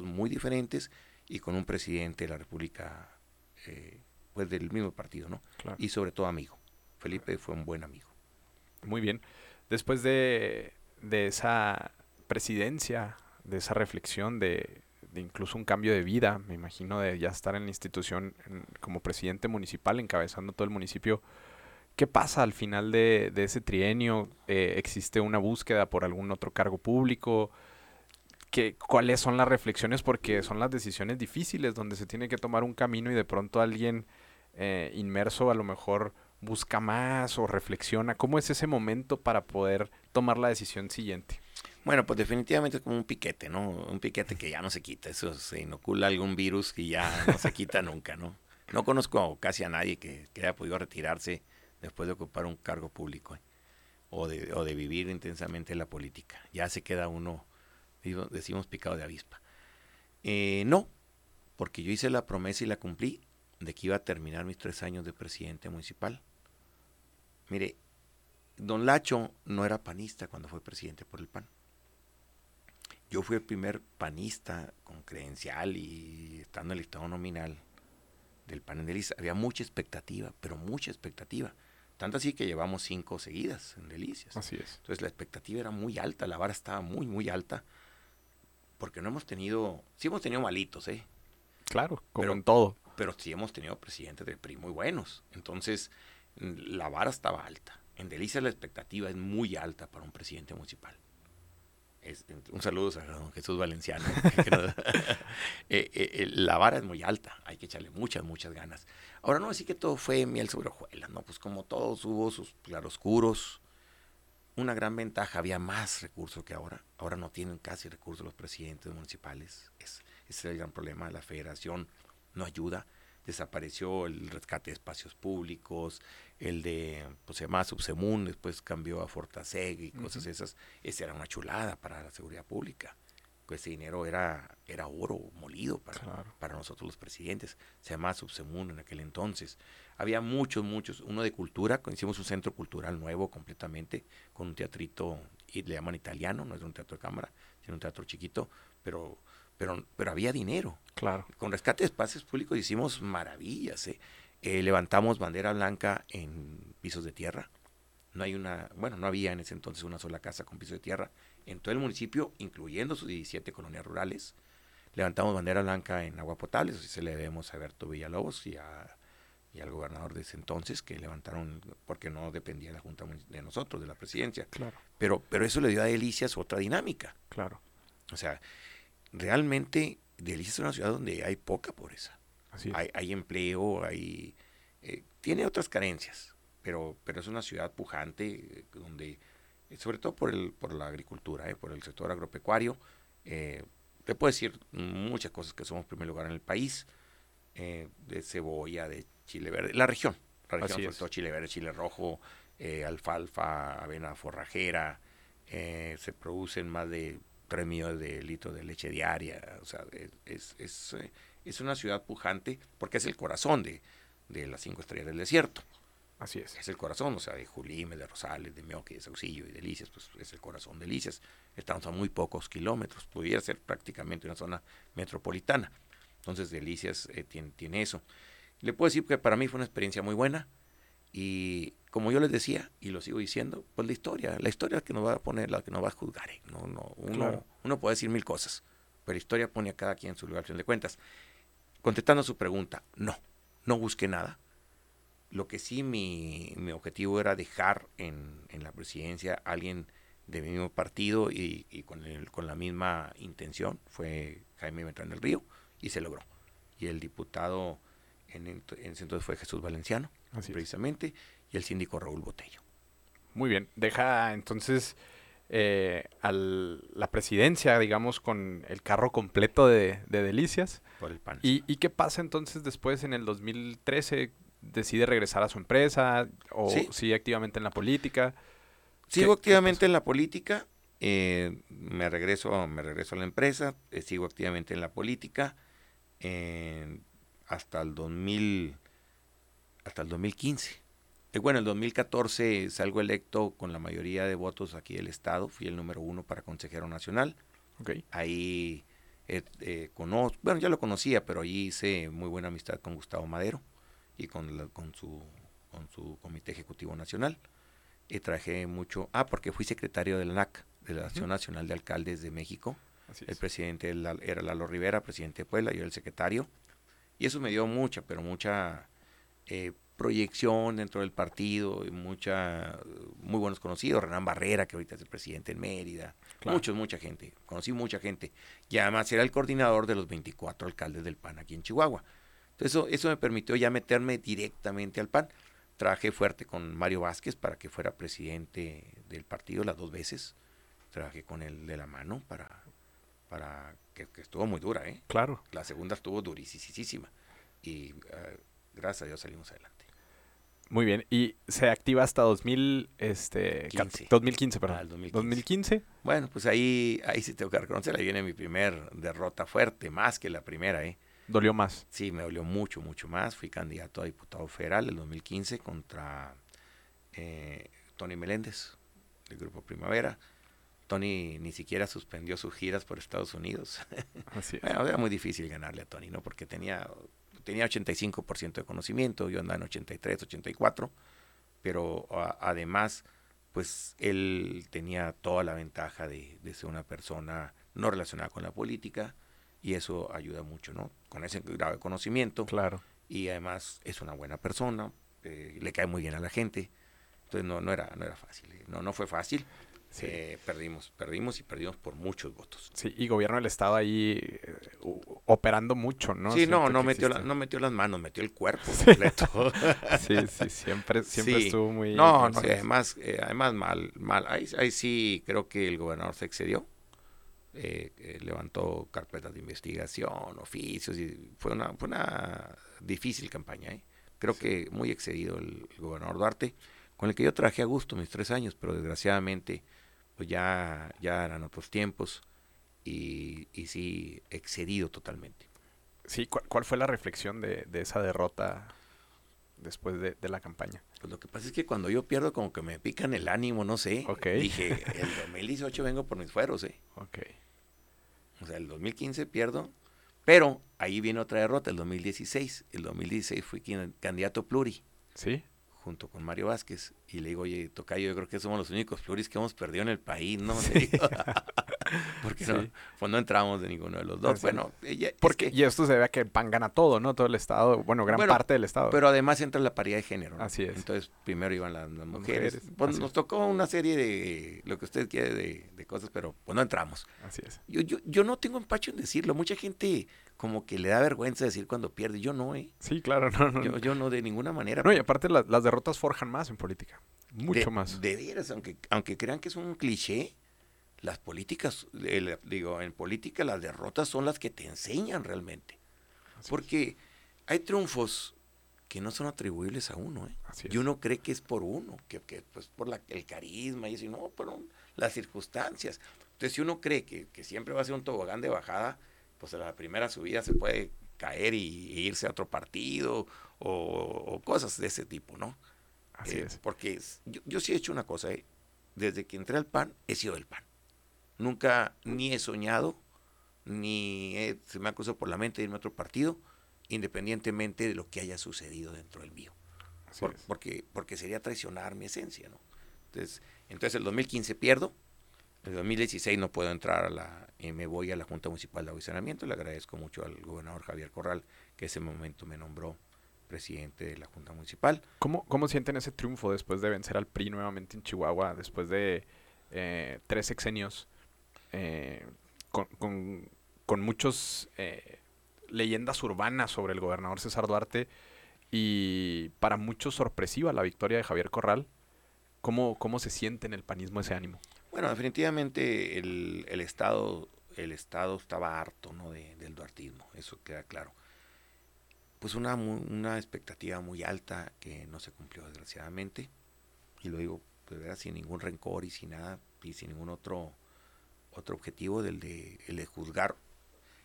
muy diferentes y con un presidente de la República, pues del mismo partido, ¿no? Claro. Y sobre todo amigo. Felipe fue un buen amigo. Muy bien. Después de esa presidencia, de esa reflexión, de incluso un cambio de vida, me imagino, de ya estar en la institución como presidente municipal, encabezando todo el municipio, ¿qué pasa al final de ese trienio? ¿Existe una búsqueda por algún otro cargo público? ¿Cuáles son las reflexiones? Porque son las decisiones difíciles, donde se tiene que tomar un camino y de pronto alguien inmerso a lo mejor busca más o reflexiona. ¿Cómo es ese momento para poder tomar la decisión siguiente? Bueno, pues definitivamente es como un piquete, ¿no? Un piquete que ya no se quita. Eso se inocula algún virus que ya no se quita nunca, ¿no? No conozco casi a nadie que haya podido retirarse después de ocupar un cargo público, ¿eh? O de vivir intensamente la política. Ya se queda uno, decimos, picado de avispa. No, porque yo hice la promesa y la cumplí de que iba a terminar mis 3 años de presidente municipal. Mire, don Lacho no era panista cuando fue presidente por el PAN. Yo fui el primer panista con credencial y estando en el listado nominal del PAN en Delicias. Había mucha expectativa, pero mucha expectativa. Tanto así que llevamos 5 seguidas en Delicias. Así es. Entonces la expectativa era muy alta, la vara estaba muy, muy alta. Porque no hemos tenido, sí hemos tenido malitos, ¿eh? Claro, como en todo. Pero sí hemos tenido presidentes del PRI muy buenos. Entonces la vara estaba alta. En Delicias la expectativa es muy alta para un presidente municipal. Un saludo a don Jesús Valenciano. La vara es muy alta, hay que echarle muchas, muchas ganas. Ahora no decir que todo fue miel sobre hojuelas, ¿no? Pues como todos hubo sus claroscuros. Una gran ventaja, había más recursos que ahora. Ahora no tienen casi recursos los presidentes municipales. Ese es el gran problema. La federación no ayuda. Desapareció el rescate de espacios públicos, el de, pues se llamaba Subsemun, después cambió a Fortaseg y cosas esas. Esa era una chulada para la seguridad pública. Ese dinero era oro molido para nosotros los presidentes. Se llamaba Subsemun en aquel entonces. Había muchos. Uno de cultura, hicimos un centro cultural nuevo completamente, con un teatrito, y le llaman italiano, no es un teatro de cámara, sino un teatro chiquito, pero había dinero. Claro. Con rescate de espacios públicos hicimos maravillas, ¿eh? Levantamos bandera blanca en pisos de tierra. No había en ese entonces una sola casa con piso de tierra en todo el municipio, incluyendo sus 17 colonias rurales. Levantamos bandera blanca en agua potable, eso sí se le debemos a Alberto Villalobos y al gobernador de ese entonces, que levantaron, porque no dependía la Junta de nosotros, de la presidencia. Claro. Pero eso le dio a Delicias otra dinámica. Claro. O sea, realmente Delicias es una ciudad donde hay poca pobreza. Así es. Hay empleo, tiene otras carencias, pero es una ciudad pujante donde, sobre todo por la agricultura, por el sector agropecuario, te puedo decir muchas cosas que somos primer lugar en el país, de cebolla, de chile verde, la región sobre todo chile verde, chile rojo, alfalfa, avena forrajera, se producen más de 3 millones de litros de leche diaria. O sea, es una ciudad pujante porque es el corazón de las 5 estrellas del desierto. Así es. Es el corazón, o sea, de Julimes, de Rosales, de Meoqui, de Saucillo y Delicias, pues es el corazón de Delicias. Estamos a muy pocos kilómetros, pudiera ser prácticamente una zona metropolitana. Entonces, Delicias tiene eso. Le puedo decir que para mí fue una experiencia muy buena y, como yo les decía, y lo sigo diciendo, pues la historia que nos va a poner, la que nos va a juzgar, ¿eh? Uno puede decir 1000 cosas, pero la historia pone a cada quien en su lugar, al final de cuentas. Contestando su pregunta, no busqué nada. Lo que sí mi objetivo era dejar en la presidencia a alguien de mi mismo partido y con la misma intención, fue Jaime Beltrán del Río, y se logró. Y el diputado en ese entonces fue Jesús Valenciano, así precisamente, es. Y el síndico Raúl Botello. Muy bien, deja entonces la presidencia, digamos, con el carro completo de Delicias. Por el PAN. ¿Y qué pasa entonces después en el 2013? ¿Decide regresar a su empresa o sigue activamente en la política? Sigo activamente en la política, me regreso a la empresa, sigo activamente en la política hasta el 2015. El 2014 salgo electo con la mayoría de votos aquí del estado, fui el número 1 para consejero nacional. Okay. Ahí ya lo conocía, pero allí hice muy buena amistad con Gustavo Madero y con su comité ejecutivo nacional. y trabajé mucho, porque fui secretario del NAC, de la Asociación Nacional de Alcaldes de México. Así es. El presidente era Lalo Rivera, presidente de Puebla, yo era el secretario, y eso me dio mucha, pero mucha proyección dentro del partido, y muy buenos conocidos, Renán Barrera, que ahorita es el presidente en Mérida, claro. mucha gente, conocí mucha gente, y además era el coordinador de los 24 alcaldes del PAN aquí en Chihuahua. Entonces eso me permitió ya meterme directamente al PAN. Trabajé fuerte con Mario Vázquez para que fuera presidente del partido las dos veces, trabajé con él de la mano para que estuvo muy dura, Claro. La segunda estuvo durísima, y gracias a Dios salimos adelante. Muy bien, y se activa hasta 2015, perdón. 2015. Bueno, pues ahí sí tengo que reconocer, ahí viene mi primer derrota fuerte, más que la primera, ¿Dolió más? Sí, me dolió mucho más. Fui candidato a diputado federal el 2015 contra Tony Meléndez, del Grupo Primavera. Tony ni siquiera suspendió sus giras por Estados Unidos. Así es. Bueno, era muy difícil ganarle a Tony, ¿no? Porque tenía 85% de conocimiento, yo andaba en 83, 84, pero además, pues él tenía toda la ventaja de ser una persona no relacionada con la política, y eso ayuda mucho, ¿no? Con ese grado de conocimiento. Claro. Y además es una buena persona, le cae muy bien a la gente, entonces no era fácil, no fue fácil. Sí. Perdimos por muchos votos. Sí, y gobierno del estado ahí operando mucho, ¿no? Sí, no metió las manos, metió el cuerpo completo. Sí, siempre sí. Estuvo muy... No, además mal. Ahí sí creo que el gobernador se excedió, levantó carpetas de investigación, oficios, y fue una difícil campaña, Creo que muy excedido el gobernador Duarte, con el que yo trabajé a gusto mis 3 años, pero desgraciadamente pues ya eran otros tiempos y sí excedido totalmente. Sí, ¿cuál fue la reflexión de esa derrota después de la campaña? Pues lo que pasa es que cuando yo pierdo como que me pican el ánimo, no sé. Okay. Dije, el 2018 vengo por mis fueros, Okay. O sea, el 2015 pierdo, pero ahí viene otra derrota, el 2016. El 2016 fui candidato pluri. Sí. Junto con Mario Vázquez, y le digo, oye, tocayo, yo creo que somos los únicos pluris que hemos perdido en el país, ¿no? Sí. Porque sí. Pues no entramos de ninguno de los dos. Así bueno, y esto se ve que el PAN gana todo, ¿no? Todo el estado, gran parte del estado. Pero además entra la paridad de género, ¿no? Así es. Entonces, primero iban las mujeres. Pues nos tocó una serie de lo que usted quiere de cosas, pero pues no entramos. Así es. Yo no tengo empacho en decirlo. Mucha gente como que le da vergüenza decir cuando pierde. Yo no, Sí, claro, no. Yo no de ninguna manera. No, y aparte las derrotas forjan más en política. Mucho más. De veras, aunque crean que es un cliché, las políticas, en política las derrotas son las que te enseñan realmente. Así porque es. Hay triunfos que no son atribuibles a uno, Y uno cree que es por uno, que pues por el carisma, y eso, no, pero las circunstancias. Entonces, si uno cree que siempre va a ser un tobogán de bajada, pues a la primera subida se puede caer y irse a otro partido o cosas de ese tipo, ¿no? Así es. Porque yo sí he hecho una cosa, desde que entré al PAN, he sido del PAN. Nunca ni he soñado, se me ha cruzado por la mente de irme a otro partido, independientemente de lo que haya sucedido dentro del mío. Así es. Porque sería traicionar mi esencia, ¿no? Entonces el 2015 pierdo. En 2016 no puedo entrar me voy a la Junta Municipal de Avisionamiento. Le agradezco mucho al gobernador Javier Corral, que ese momento me nombró presidente de la Junta Municipal. ¿Cómo sienten ese triunfo después de vencer al PRI nuevamente en Chihuahua, después de 3 sexenios, con muchos leyendas urbanas sobre el gobernador César Duarte, y para muchos sorpresiva la victoria de Javier Corral? ¿Cómo se siente en el panismo ese ánimo? Bueno, definitivamente el Estado estaba harto, ¿no? del duartismo, eso queda claro. Pues una expectativa muy alta que no se cumplió desgraciadamente, y lo digo de verdad sin ningún rencor y sin nada, y sin ningún otro objetivo el de juzgar.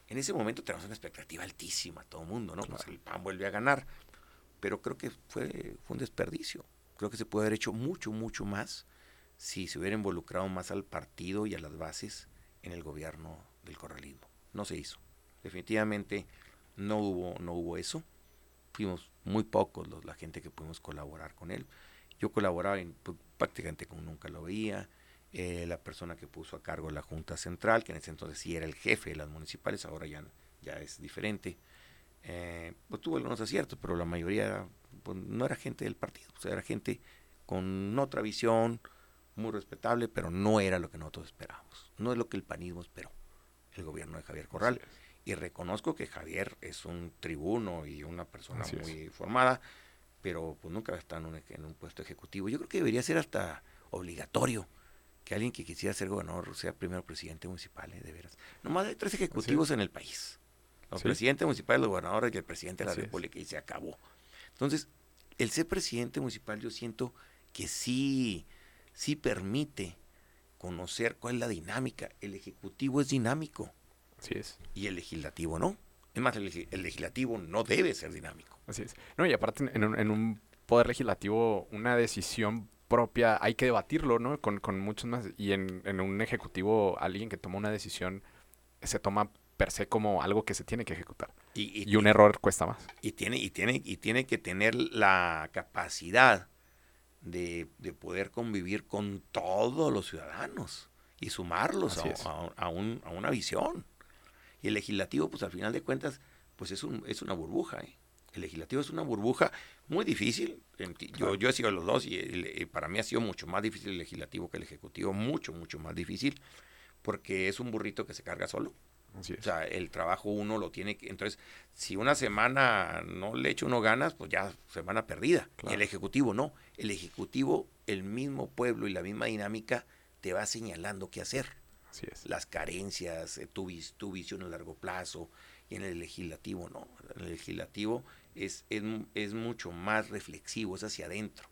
En ese momento tenemos una expectativa altísima, todo el mundo, ¿no? Claro. Pues el PAN vuelve a ganar, pero creo que fue un desperdicio. Creo que se puede haber hecho mucho más si se hubiera involucrado más al partido y a las bases en el gobierno del correalismo. No se hizo. Definitivamente no hubo eso. Fuimos muy pocos la gente que pudimos colaborar con él. Yo colaboraba y pues, prácticamente como nunca lo veía. La persona que puso a cargo la Junta Central, que en ese entonces sí era el jefe de las municipales, ahora ya es diferente, pues tuvo algunos aciertos, pero la mayoría pues, no era gente del partido, o sea, era gente con otra visión, muy respetable, pero no era lo que nosotros esperábamos, no es lo que el panismo esperó, el gobierno de Javier Corral. Y reconozco que Javier es un tribuno y una persona así muy formada, pero pues nunca va a estar en un puesto ejecutivo. Yo creo que debería ser hasta obligatorio que alguien que quisiera ser gobernador sea primero presidente municipal, de veras. Nomás hay 3 ejecutivos en el país. Los presidentes municipales, los gobernadores y el presidente de la República, y se acabó. Entonces, el ser presidente municipal yo siento que sí permite conocer cuál es la dinámica. El ejecutivo es dinámico. Así es. Y el legislativo no. Es más, el legislativo no debe ser dinámico. Así es. No, y aparte en un poder legislativo una decisión propia, hay que debatirlo, ¿no? Con muchos más. Y en un ejecutivo, alguien que toma una decisión se toma per se como algo que se tiene que ejecutar. Y un error cuesta más. Y tiene que tener la capacidad de poder convivir con todos los ciudadanos y sumarlos a una visión. Y el legislativo, pues al final de cuentas, pues es una burbuja, ¿eh? El legislativo es una burbuja muy difícil. Yo he sido los dos y para mí ha sido mucho más difícil el legislativo que el ejecutivo, mucho, mucho más difícil, porque es un burrito que se carga solo. Así es. O sea, el trabajo uno lo tiene que... Entonces, si una semana no le echa uno ganas, pues ya semana perdida. Claro. Y el ejecutivo no. El ejecutivo, el mismo pueblo y la misma dinámica te va señalando qué hacer. Así es. Las carencias, tu visión a largo plazo. Y en el legislativo no. El legislativo es mucho más reflexivo, es hacia adentro.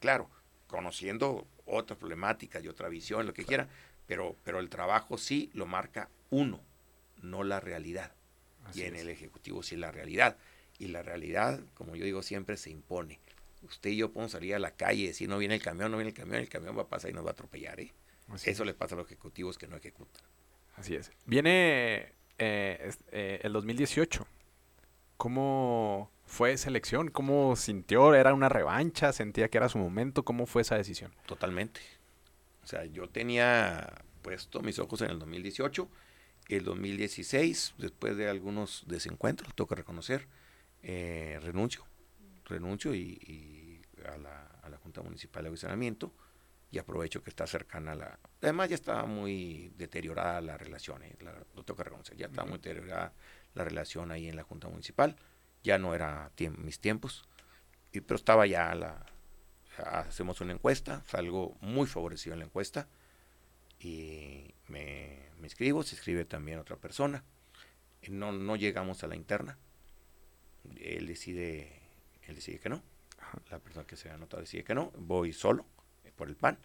Claro, conociendo otras problemáticas y otra visión, lo que quiera, pero el trabajo sí lo marca uno, no la realidad. Así y en el ejecutivo sí la realidad. Y la realidad, como yo digo siempre, se impone. Usted y yo podemos salir a la calle y decir, no viene el camión, el camión va a pasar y nos va a atropellar, ¿eh? Eso le pasa a los ejecutivos que no ejecutan. Así es. Viene el 2018. ¿Cómo fue esa elección? ¿Cómo sintió? ¿Era una revancha? ¿Sentía que era su momento? ¿Cómo fue esa decisión? Totalmente. O sea, yo tenía puesto mis ojos en el 2018. El 2016, después de algunos desencuentros, tengo que reconocer, renuncio y a la Junta Municipal de Avisanamiento, y aprovecho que está cercana a la... Además, ya estaba muy deteriorada la relación, lo tengo que reconocer, ya estaba muy deteriorada la relación ahí en la Junta Municipal, ya no era mis tiempos, pero estaba ya hacemos una encuesta, salgo muy favorecido en la encuesta, y me inscribo, se inscribe también otra persona, no llegamos a la interna, él decide que no, la persona que se anota decide que no, voy solo por el PAN,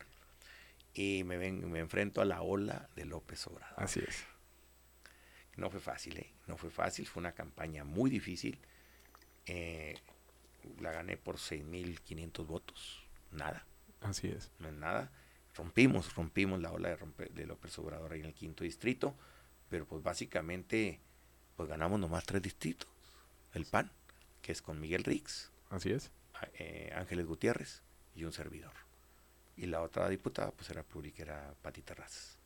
y me enfrento a la ola de López Obrador. Así es. No fue fácil, fue una campaña muy difícil, la gané por 6,500 votos, nada. Así es. No es nada. Rompimos la ola de López Obrador ahí en el 5º distrito, pero pues básicamente pues ganamos nomás 3 distritos, el PAN, que es con Miguel Rix. Así es. Ángeles Gutiérrez y un servidor. Y la otra diputada pues era Pluri, que era Pati Terrazas.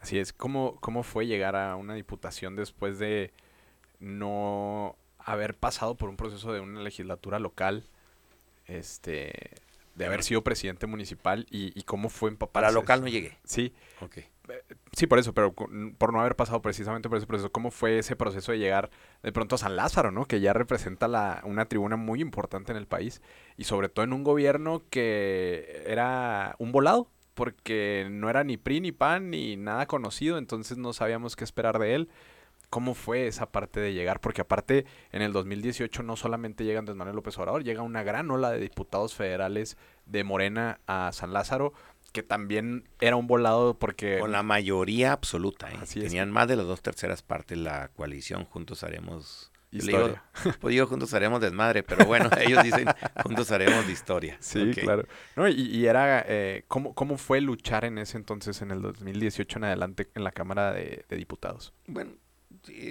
Así es. ¿Cómo fue llegar a una diputación después de no haber pasado por un proceso de una legislatura local, de haber sido presidente municipal y cómo fue empaparse? Para local no llegué. Sí. Okay. Sí, por eso, pero por no haber pasado precisamente por ese proceso, ¿cómo fue ese proceso de llegar de pronto a San Lázaro, ¿no? Que ya representa una tribuna muy importante en el país y sobre todo en un gobierno que era un volado, porque no era ni PRI ni PAN ni nada conocido, entonces no sabíamos qué esperar de él. ¿Cómo fue esa parte de llegar? Porque aparte, en el 2018 no solamente llega Andrés Manuel López Obrador, llega una gran ola de diputados federales de Morena a San Lázaro, que también era un volado porque... Con la mayoría absoluta, ¿eh? Tenían más de las 2/3 partes la coalición Juntos Haremos... Historia. Yo digo, juntos haremos desmadre, pero bueno, ellos dicen, juntos haremos de historia. Sí, okay. Claro. No, y era, ¿cómo fue luchar en ese entonces, en el 2018 en adelante, en la Cámara de Diputados? Bueno...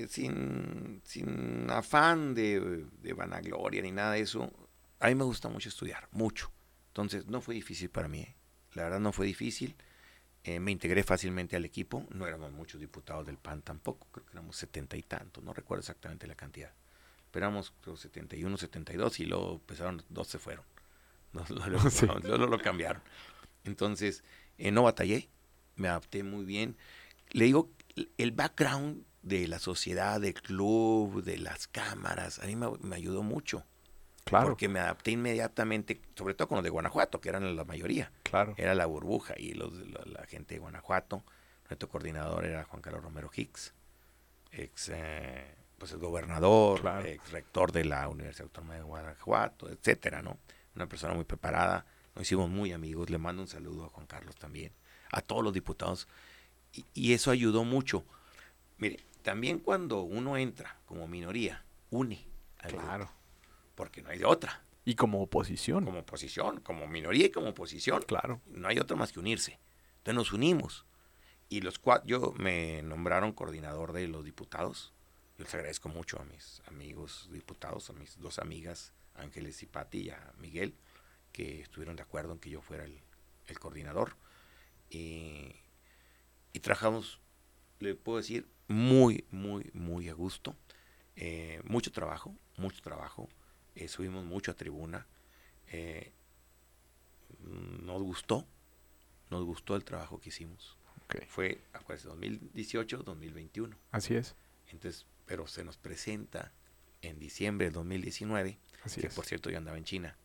Sin afán de vanagloria ni nada de eso, a mí me gusta mucho estudiar, mucho. Entonces, no fue difícil para mí, ¿eh? La verdad no fue difícil. Me integré fácilmente al equipo. No éramos muchos diputados del PAN tampoco. Creo que éramos 70 y tantos. No recuerdo exactamente la cantidad. Pero éramos, creo, 71, 72. Y luego empezaron, 2 se fueron. Lo cambiaron. Entonces, no batallé. Me adapté muy bien. Le digo, el background de la sociedad, del club, de las cámaras, a mí me ayudó mucho. Claro. Porque me adapté inmediatamente, sobre todo con los de Guanajuato, que eran la mayoría. Claro. Era la burbuja y la gente de Guanajuato. Nuestro coordinador era Juan Carlos Romero Hicks, el gobernador, claro, ex rector de la Universidad Autónoma de Guanajuato, etcétera, ¿no? Una persona muy preparada. Nos hicimos muy amigos. Le mando un saludo a Juan Carlos también, a todos los diputados. Y eso ayudó mucho. Mire, también cuando uno entra como minoría, une al grupo. Claro. Porque no hay de otra. Y como oposición. Como oposición, como minoría y como oposición. Claro. No hay otra más que unirse. Entonces nos unimos. Y los cuatro, yo me nombraron coordinador de los diputados. Yo les agradezco mucho a mis amigos diputados, a mis dos amigas, Ángeles y Pati, y a Miguel, que estuvieron de acuerdo en que yo fuera el coordinador. Y trabajamos, le puedo decir, muy, muy, muy a gusto. Mucho trabajo. Subimos mucho a tribuna. Nos gustó el trabajo que hicimos. Okay. Fue, acuérdense, 2018, 2021. Así es. Entonces, pero se nos presenta en diciembre del 2019. Así que es. Por cierto, yo andaba en China.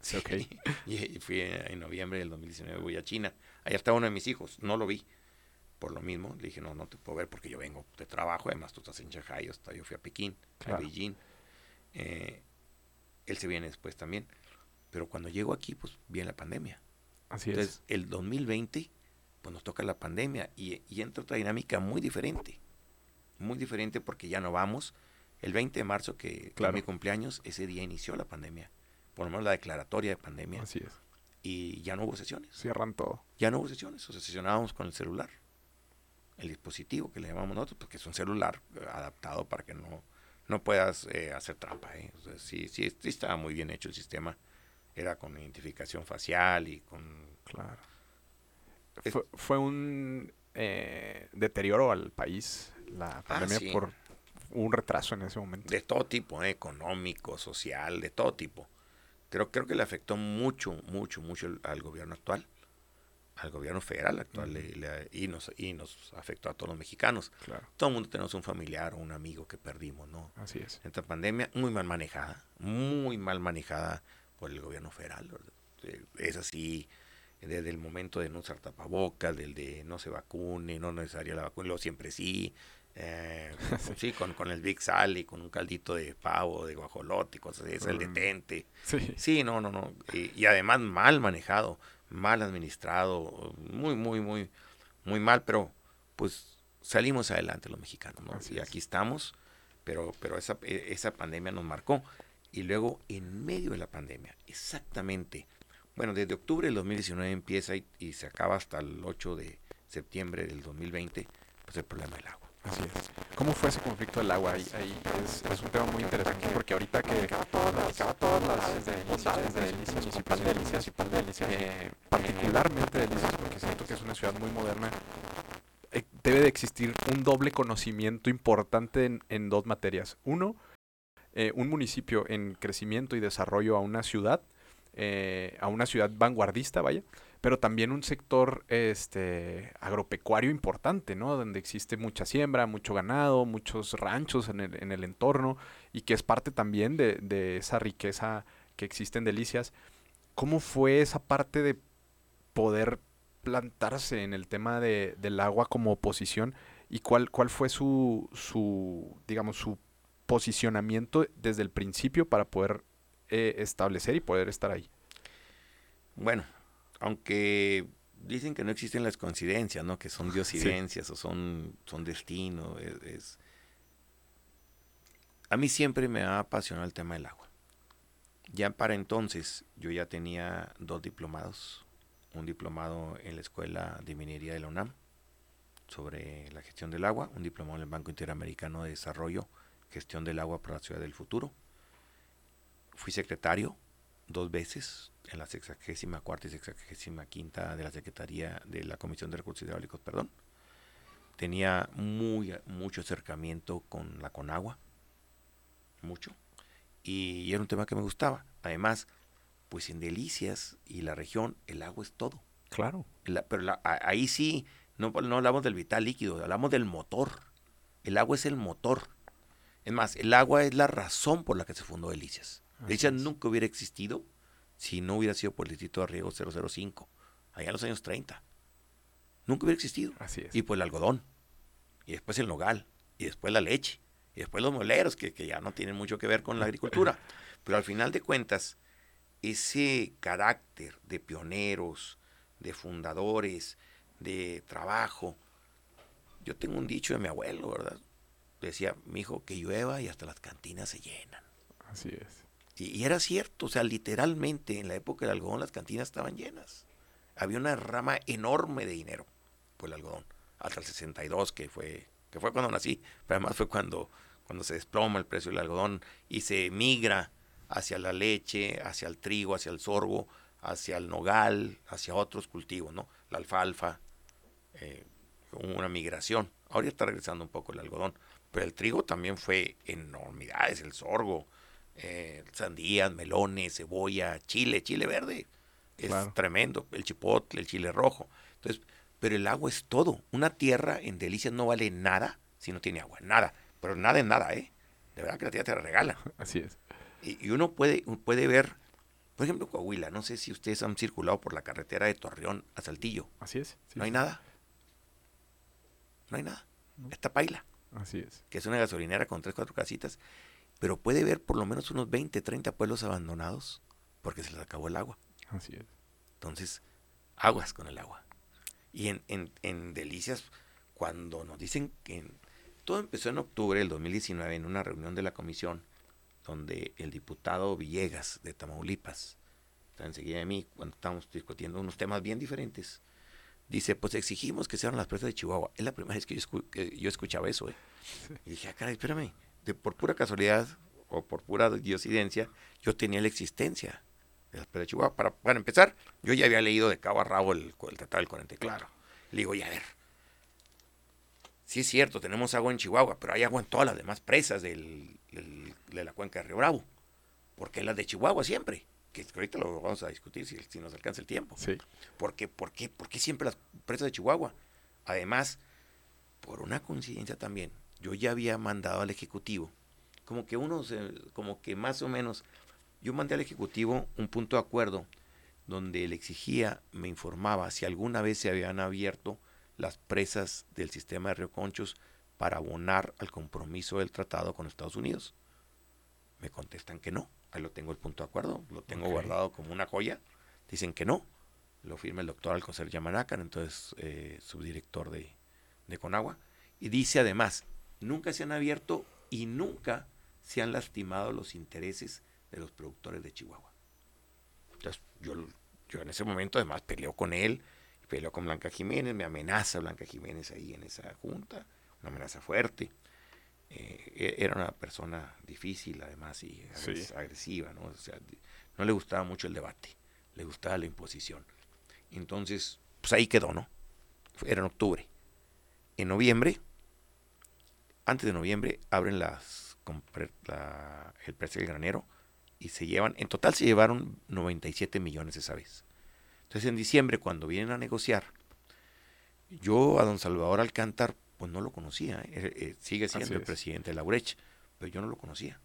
Sí, okay. Y fui en noviembre del 2019, voy a China. Allá estaba uno de mis hijos, no lo vi. Por lo mismo, le dije, no te puedo ver porque yo vengo de trabajo. Además, tú estás en Shanghai, yo fui a Pekín, claro, a Beijing. Él se viene después también. Pero cuando llego aquí, pues viene la pandemia. Así es. Entonces, el 2020, pues nos toca la pandemia y entra otra dinámica muy diferente. Muy diferente porque ya no vamos. El 20 de marzo, que claro, es mi cumpleaños, ese día inició la pandemia. Por lo menos la declaratoria de pandemia. Así es. Y ya no hubo sesiones. Cierran todo. Ya no hubo sesiones. O sea, sesionábamos con el celular. El dispositivo que le llamamos nosotros, porque es un celular adaptado para que no puedas hacer trampa, ¿eh? O sea, sí, estaba muy bien hecho el sistema. Era con identificación facial y con... Claro. Fue un deterioro al país la pandemia, sí, por un retraso en ese momento. De todo tipo, económico, social, de todo tipo. Creo que le afectó mucho al gobierno actual, al gobierno federal actual, y nos afectó a todos los mexicanos. Claro. Todo el mundo tenemos un familiar o un amigo que perdimos, ¿no? Así es. Esta pandemia muy mal manejada por el gobierno federal. Es así, desde el momento de no usar tapabocas, del de no se vacune, no necesaria la vacuna, luego siempre sí, sí, con el Big Sal y con un caldito de pavo, de guajolote, cosas así, es el detente. Sí. Sí, no. Y además mal manejado, mal administrado, muy mal, pero pues salimos adelante los mexicanos, ¿no? Así y aquí estamos, pero esa pandemia nos marcó. Y luego, en medio de la pandemia, exactamente, bueno, desde octubre del 2019 empieza y se acaba hasta el 8 de septiembre del 2020, pues el problema del agua. Así es. ¿Cómo fue ese conflicto del agua? Ahí es un tema muy interesante porque ahorita que acaba todas las bondades de Delicias, municipal de Delicias, particularmente Delicias, porque siento que es una ciudad muy moderna, debe de existir un doble conocimiento importante en dos materias. Uno, un municipio en crecimiento y desarrollo a una ciudad vanguardista, vaya, pero también un sector agropecuario importante, ¿no? Donde existe mucha siembra, mucho ganado, muchos ranchos en el entorno y que es parte también de esa riqueza que existe en Delicias. ¿Cómo fue esa parte de poder plantarse en el tema del agua como oposición y cuál fue su posicionamiento desde el principio para poder establecer y poder estar ahí? Bueno, aunque dicen que no existen las coincidencias, ¿no? Que son diosidencias, sí, o son destino. A mí siempre me ha apasionado el tema del agua. Ya para entonces yo ya tenía 2 diplomados. Un diplomado en la Escuela de Minería de la UNAM sobre la gestión del agua. Un diplomado en el Banco Interamericano de Desarrollo, Gestión del Agua para la Ciudad del Futuro. Fui secretario dos veces, en la 64ª y 65ª de la Secretaría de la Comisión de Recursos Hidráulicos, perdón. Tenía mucho acercamiento con la Conagua, mucho, y era un tema que me gustaba. Además, pues en Delicias y la región, el agua es todo. Claro. Ahí sí, no hablamos del vital líquido, hablamos del motor. El agua es el motor. Es más, el agua es la razón por la que se fundó Delicias. Delicias nunca hubiera existido si no hubiera sido por el Distrito de Riego 005, allá en los años 30. Nunca hubiera existido. Así es. Y pues el algodón, y después el nogal, y después la leche, y después los moleros, que ya no tienen mucho que ver con la agricultura. Pero al final de cuentas, ese carácter de pioneros, de fundadores, de trabajo. Yo tengo un dicho de mi abuelo, ¿verdad? Decía, mi hijo, que llueva y hasta las cantinas se llenan. Así es. Y era cierto, o sea, literalmente en la época del algodón las cantinas estaban llenas. Había una rama enorme de dinero por el algodón, hasta el 62, que fue cuando nací, pero además fue cuando se desploma el precio del algodón y se migra hacia la leche, hacia el trigo, hacia el sorgo, hacia el nogal, hacia otros cultivos, ¿no? La alfalfa, una migración. Ahora está regresando un poco el algodón, pero el trigo también fue enormidades, el sorgo, sandías, melones, cebolla, chile verde. Es claro. Tremendo, el chipotle, el chile rojo. Entonces, pero el agua es todo. Una tierra en Delicias no vale nada si no tiene agua, nada. Pero nada es nada, ¿eh? De verdad que la tierra te la regala. Así es. Y uno puede ver, por ejemplo, Coahuila. No sé si ustedes han circulado por la carretera de Torreón a Saltillo. Así es. Sí. No hay nada. No hay nada. No. Está Paila. Así es. Que es una gasolinera con 3-4 casitas. Pero puede ver por lo menos unos 20-30 pueblos abandonados porque se les acabó el agua. Así es. Entonces, aguas con el agua. Y en Delicias, cuando nos dicen que... Todo empezó en octubre del 2019 en una reunión de la comisión donde el diputado Villegas de Tamaulipas, está enseguida de mí, cuando estábamos discutiendo unos temas bien diferentes, dice, pues exigimos que se abran las presas de Chihuahua. Es la primera vez que yo escuchaba eso, ¿eh? Sí. Y dije, caray, espérame, por pura casualidad o por pura diosidencia, yo tenía la existencia de Chihuahua. Para empezar, yo ya había leído de cabo a rabo el Tratado del 44. Claro. Le digo, y a ver, sí es cierto, tenemos agua en Chihuahua, pero hay agua en todas las demás presas de la cuenca de Río Bravo. Porque las de Chihuahua siempre, que ahorita lo vamos a discutir si nos alcanza el tiempo. Sí. ¿Por qué siempre las presas de Chihuahua? Además, por una coincidencia también, yo ya había mandado al Ejecutivo, como que más o menos... Yo mandé al Ejecutivo un punto de acuerdo donde le exigía, me informaba si alguna vez se habían abierto las presas del sistema de Río Conchos para abonar al compromiso del tratado con Estados Unidos. Me contestan que no. Ahí lo tengo el punto de acuerdo, lo tengo guardado como una joya. Dicen que no. Lo firma el doctor Alcocer Yamanacan, entonces subdirector de Conagua. Y dice además, nunca se han abierto y nunca se han lastimado los intereses de los productores de Chihuahua. Entonces, yo en ese momento además peleó con él, peleó con Blanca Jiménez, me amenaza Blanca Jiménez ahí en esa junta, una amenaza fuerte. Era una persona difícil además y agresiva, ¿no? O sea, no le gustaba mucho el debate, le gustaba la imposición. Entonces, pues ahí quedó, ¿no? Era en octubre. En noviembre, antes de noviembre, abren el precio del granero. Y en total se llevaron 97 millones esa vez. Entonces en diciembre, cuando vienen a negociar, yo a don Salvador Alcántar, pues no lo conocía, sigue siendo el presidente de la URECH, pero yo no lo conocía.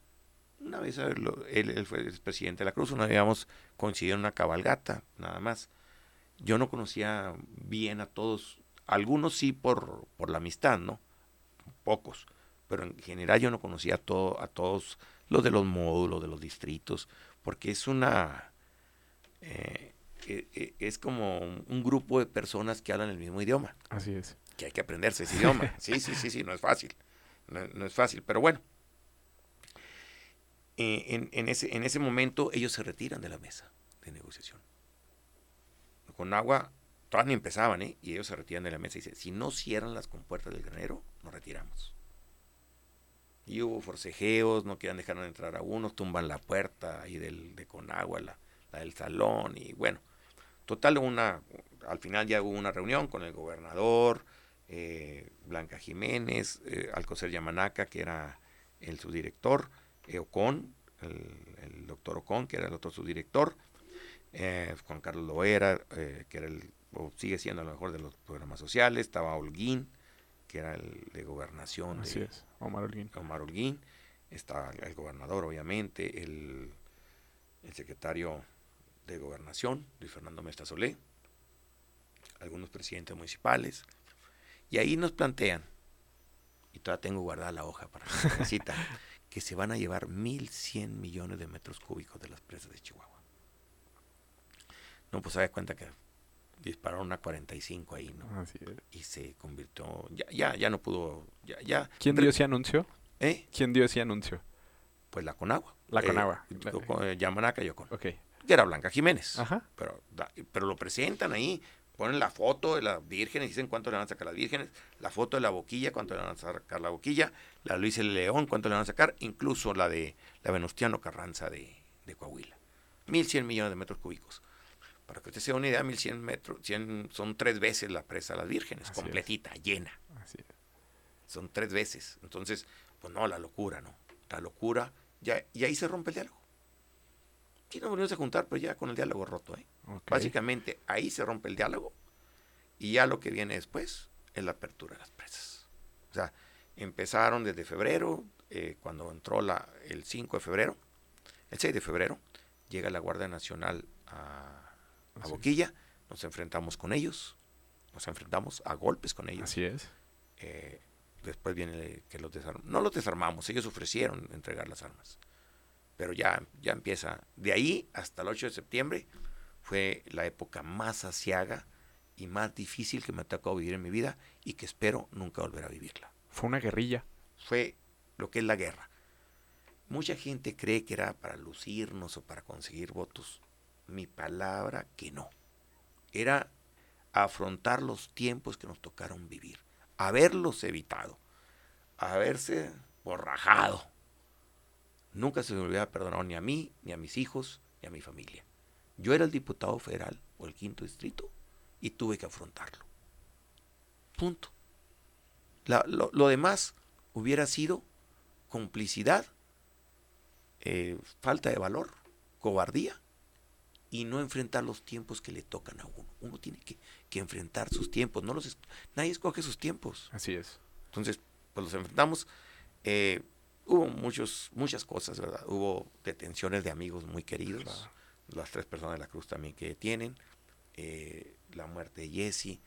Una vez, él fue el presidente de la Cruz, una vez habíamos coincidido en una cabalgata, nada más. Yo no conocía bien a todos, algunos sí por la amistad, ¿no? Pocos, pero en general yo no conocía a todos los de los módulos, de los distritos, porque es es como un grupo de personas que hablan el mismo idioma. Así es. Que hay que aprenderse ese idioma. Sí, no es fácil. No es fácil, pero bueno. En ese momento ellos se retiran de la mesa de negociación. Conagua, todas ni empezaban, ¿eh? Y ellos se retiran de la mesa y dicen, si no cierran las compuertas del granero, nos retiramos. Y hubo forcejeos, no querían dejar de entrar a unos, tumban la puerta ahí de Conagua, la del salón, y bueno, total, al final ya hubo una reunión con el gobernador, Blanca Jiménez, Alcocer Yamanaca, que era el subdirector, Ocón, el doctor Ocón, que era el otro subdirector, Juan Carlos Loera, que era sigue siendo a lo mejor de los programas sociales, estaba Holguín, que era el de gobernación. Así es, Omar Holguín. Omar Holguín, estaba el gobernador, obviamente, el secretario de gobernación, Luis Fernando Mesta Solé, algunos presidentes municipales, y ahí nos plantean, y todavía tengo guardada la hoja para la cita, que se van a llevar 1.100 millones de metros cúbicos de las presas de Chihuahua. No, pues se da cuenta que dispararon a 45 ahí, ¿no? Así es. Y se convirtió, ya no pudo, ya. ¿Quién dio ese anuncio? ¿Quién dio ese anuncio? Pues la Conagua. La Conagua. Yamanaca y Ocon. Ok. Que era Blanca Jiménez. Ajá. Pero lo presentan ahí, ponen la foto de las vírgenes, dicen cuánto le van a sacar las vírgenes, la foto de la boquilla, cuánto le van a sacar la boquilla, la Luis L. León, cuánto le van a sacar, incluso la de la Venustiano Carranza de Coahuila. 1.100 millones de metros cúbicos. Para que usted se dé una idea, 1.100 metros, son 3 veces la presa de las vírgenes, así completita, es. Llena. Así es. Son 3 veces. Entonces, pues no, la locura, ¿no? La locura, ya, y ahí se rompe el diálogo. Sí nos volvimos a juntar, pero ya con el diálogo roto, ¿eh? Okay. Básicamente, ahí se rompe el diálogo, y ya lo que viene después es la apertura de las presas. O sea, empezaron desde febrero, cuando entró el 5 de febrero, el 6 de febrero, llega la Guardia Nacional a Boquilla, nos enfrentamos con ellos, nos enfrentamos a golpes con ellos. Así es. Después viene que los desarmamos. No los desarmamos, ellos ofrecieron entregar las armas. Pero ya empieza. De ahí hasta el 8 de septiembre fue la época más aciaga y más difícil que me tocó vivir en mi vida y que espero nunca volver a vivirla. Fue una guerrilla. Fue lo que es la guerra. Mucha gente cree que era para lucirnos o para conseguir votos. Mi palabra que no. Era afrontar los tiempos que nos tocaron vivir. Haberlos evitado, haberse borrajado. Nunca se me hubiera perdonado ni a mí, ni a mis hijos, ni a mi familia. Yo era el diputado federal o el 5º distrito y tuve que afrontarlo. Punto. Lo demás hubiera sido complicidad, falta de valor, cobardía y no enfrentar los tiempos que le tocan a uno. Uno tiene que enfrentar sus tiempos. Nadie escoge sus tiempos. Así es. Entonces, pues los enfrentamos. Hubo muchas cosas, ¿verdad? Hubo detenciones de amigos muy queridos, claro. Las 3 personas de la Cruz también que detienen, la muerte de Jesse,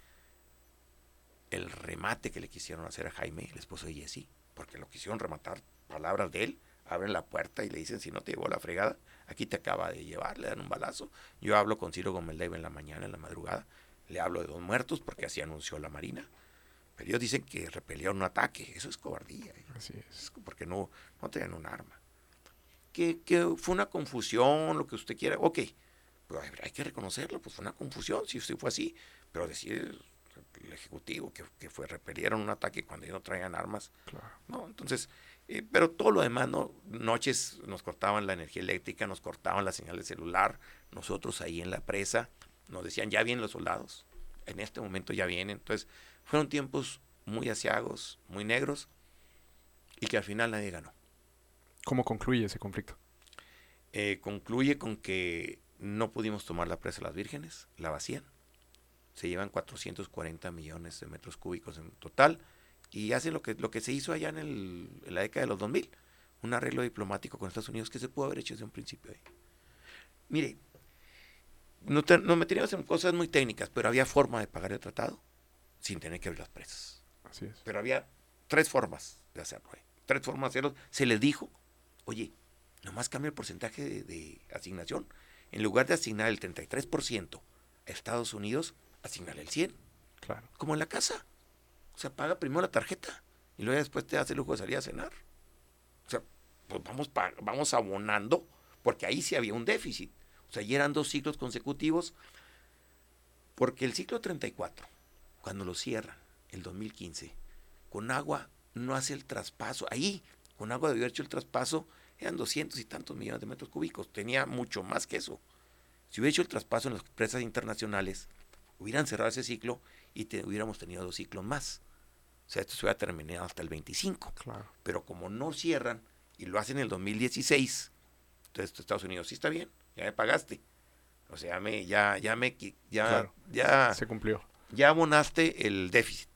el remate que le quisieron hacer a Jaime, el esposo de Jesse, porque lo quisieron rematar, palabras de él, abren la puerta y le dicen, si no te llevó la fregada, aquí te acaba de llevar, le dan un balazo. Yo hablo con Ciro Gómez Leiva en la mañana, en la madrugada, le hablo de 2 muertos, porque así anunció la Marina. Pero ellos dicen que repelieron un ataque. Eso es cobardía. ¿Eh? Así es. Porque no tenían un arma. Que fue una confusión, lo que usted quiera. Ok, pues hay que reconocerlo, pues fue una confusión, si fue así. Pero decir el Ejecutivo que fue repelieron un ataque cuando ellos no traían armas. Claro. No, entonces, pero todo lo demás, ¿no? Noches nos cortaban la energía eléctrica, nos cortaban la señal de celular. Nosotros ahí en la presa nos decían, ya vienen los soldados. En este momento ya vienen. Entonces, fueron tiempos muy aciagos, muy negros, y que al final nadie ganó. ¿Cómo concluye ese conflicto? Concluye con que no pudimos tomar la presa de las vírgenes, la vacían. Se llevan 440 millones de metros cúbicos en total, y hacen lo que se hizo allá en la década de los 2000, un arreglo diplomático con Estados Unidos que se pudo haber hecho desde un principio ahí. Mire, nos meteríamos en cosas muy técnicas, pero había forma de pagar el tratado sin tener que abrir las presas. Así es. Pero había 3 formas de hacerlo. Se les dijo, oye, nomás cambia el porcentaje de asignación. En lugar de asignar el 33% a Estados Unidos, asignale el 100%. Claro. Como en la casa. O sea, paga primero la tarjeta y luego después te hace el lujo de salir a cenar. O sea, pues vamos abonando, porque ahí sí había un déficit. O sea, ya eran 2 ciclos consecutivos, porque el ciclo 34... cuando lo cierran, el 2015, Conagua no hace el traspaso. Ahí, Conagua debió haber hecho el traspaso, eran 200 y tantos millones de metros cúbicos. Tenía mucho más que eso. Si hubiera hecho el traspaso en las empresas internacionales, hubieran cerrado ese ciclo y hubiéramos tenido 2 ciclos más. O sea, esto se hubiera terminado hasta el 25. Claro. Pero como no cierran y lo hacen en el 2016, entonces Estados Unidos, sí está bien, ya me pagaste. O sea, ya se cumplió. Ya abonaste el déficit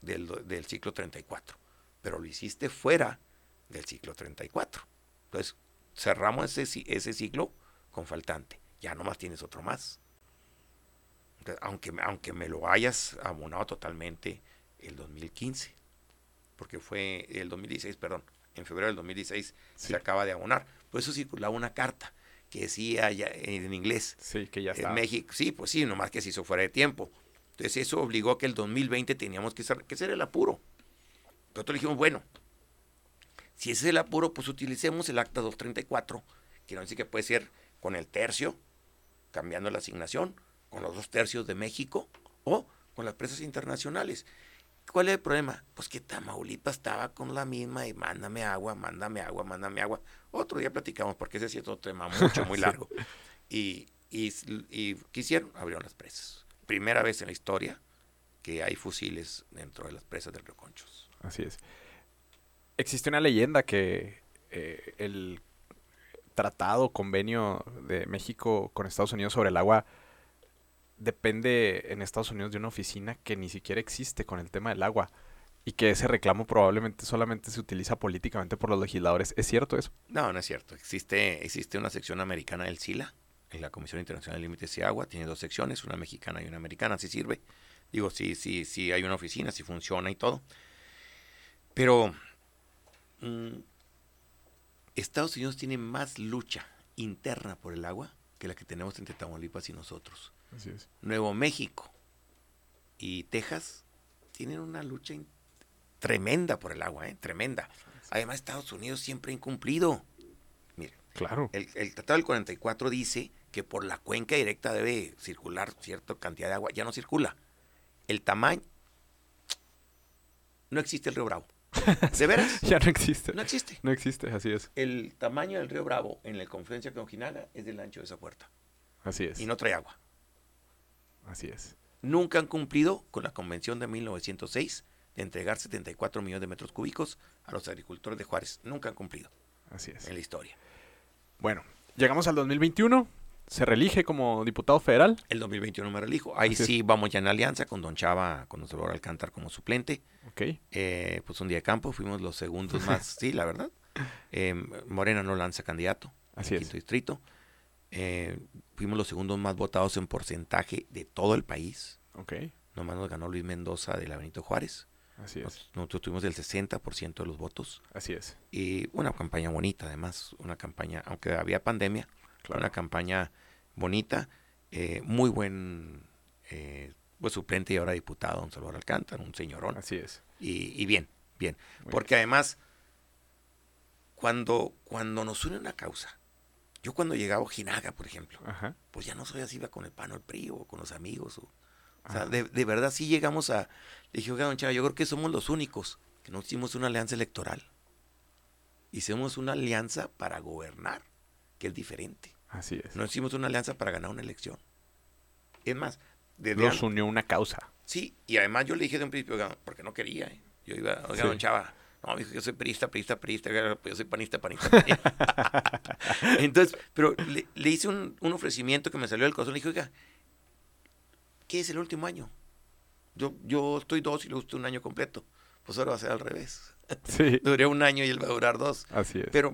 del ciclo 34, pero lo hiciste fuera del ciclo 34. Entonces, cerramos ese ciclo con faltante. Ya nomás tienes otro más. Entonces, aunque me lo hayas abonado totalmente el 2015, porque fue el 2016, perdón, en febrero del 2016 sí. Se acaba de abonar. Por eso circulaba una carta que decía ya, en inglés. Sí, que ya está. En México, sí, pues sí, nomás que se hizo fuera de tiempo. Entonces eso obligó a que el 2020 teníamos que ser el apuro. Nosotros dijimos, bueno, si ese es el apuro, pues utilicemos el Acta 234, que nos dice que puede ser con el tercio, cambiando la asignación, con los 2/3 de México o con las empresas internacionales. ¿Cuál es el problema? Pues que Tamaulipas estaba con la misma y mándame agua. Otro día platicamos porque ese es otro tema muy largo. Sí. Y ¿qué hicieron? Abrieron las presas. Primera vez en la historia que hay fusiles dentro de las presas del río Conchos. Así es. Existe una leyenda que el tratado, convenio de México con Estados Unidos sobre el agua depende en Estados Unidos de una oficina que ni siquiera existe con el tema del agua y que ese reclamo probablemente solamente se utiliza políticamente por los legisladores. ¿Es cierto eso? No es cierto. Existe una sección americana del SILA, en la Comisión Internacional de Límites y Agua, tiene 2 secciones, una mexicana y una americana, sí sirve. Digo, sí hay una oficina, sí funciona y todo. Pero Estados Unidos tiene más lucha interna por el agua que la que tenemos entre Tamaulipas y nosotros. Así es. Nuevo México y Texas tienen una lucha tremenda por el agua, tremenda. Además, Estados Unidos siempre ha incumplido. Miren, claro. El Tratado del 44 dice que por la cuenca directa debe circular cierta cantidad de agua. Ya no circula. El tamaño... No existe el río Bravo. ¿De veras? Ya no existe. No existe, así es. El tamaño del río Bravo en la confluencia conjinala es del ancho de esa puerta. Así es. Y no trae agua. Así es. Nunca han cumplido con la convención de 1906 de entregar 74 millones de metros cúbicos a los agricultores de Juárez. Nunca han cumplido. Así es. En la historia. Bueno, llegamos al 2021. ¿Se reelige como diputado federal? El 2021 me reelijo. Ahí así sí es. Vamos ya en alianza con Don Chava, con Don Salvador Alcántar como suplente. Ok. Pues un día de campo fuimos los segundos más. Sí, la verdad. Morena no lanza candidato. Así es. En el 5º distrito. Fuimos los segundos más votados en porcentaje de todo el país. Ok. Nomás nos ganó Luis Mendoza de la Benito Juárez. Así es. Nosotros tuvimos el 60% de los votos. Así es. Y una campaña bonita, además. Una campaña, aunque había pandemia. Claro. Una campaña bonita, muy buen pues suplente y ahora diputado, don Salvador Alcántar, un señorón. Así es. Y bien. Muy porque bien. Además, cuando nos une una causa, yo cuando llegaba a Ojinaga, por ejemplo, ajá, pues ya no soy así, iba con el PAN o el PRI o con los amigos. O sea, de verdad sí llegamos a... Le dije, oiga, don Chava, yo creo que somos los únicos que no hicimos una alianza electoral. Hicimos una alianza para gobernar, que es diferente. Así es. No hicimos una alianza para ganar una elección. Es más, nos unió una causa. Sí, y además yo le dije de un principio, porque no quería, yo iba, oiga, sí, don Chava, no, me dijo, yo soy perista, yo soy panista. Entonces, pero le hice un ofrecimiento que me salió del corazón, le dije, oiga, ¿qué es el último año? Yo estoy 2 y le gusta un año completo, pues ahora va a ser al revés. Sí. Duré 1 año y él va a durar 2. Así es. Pero,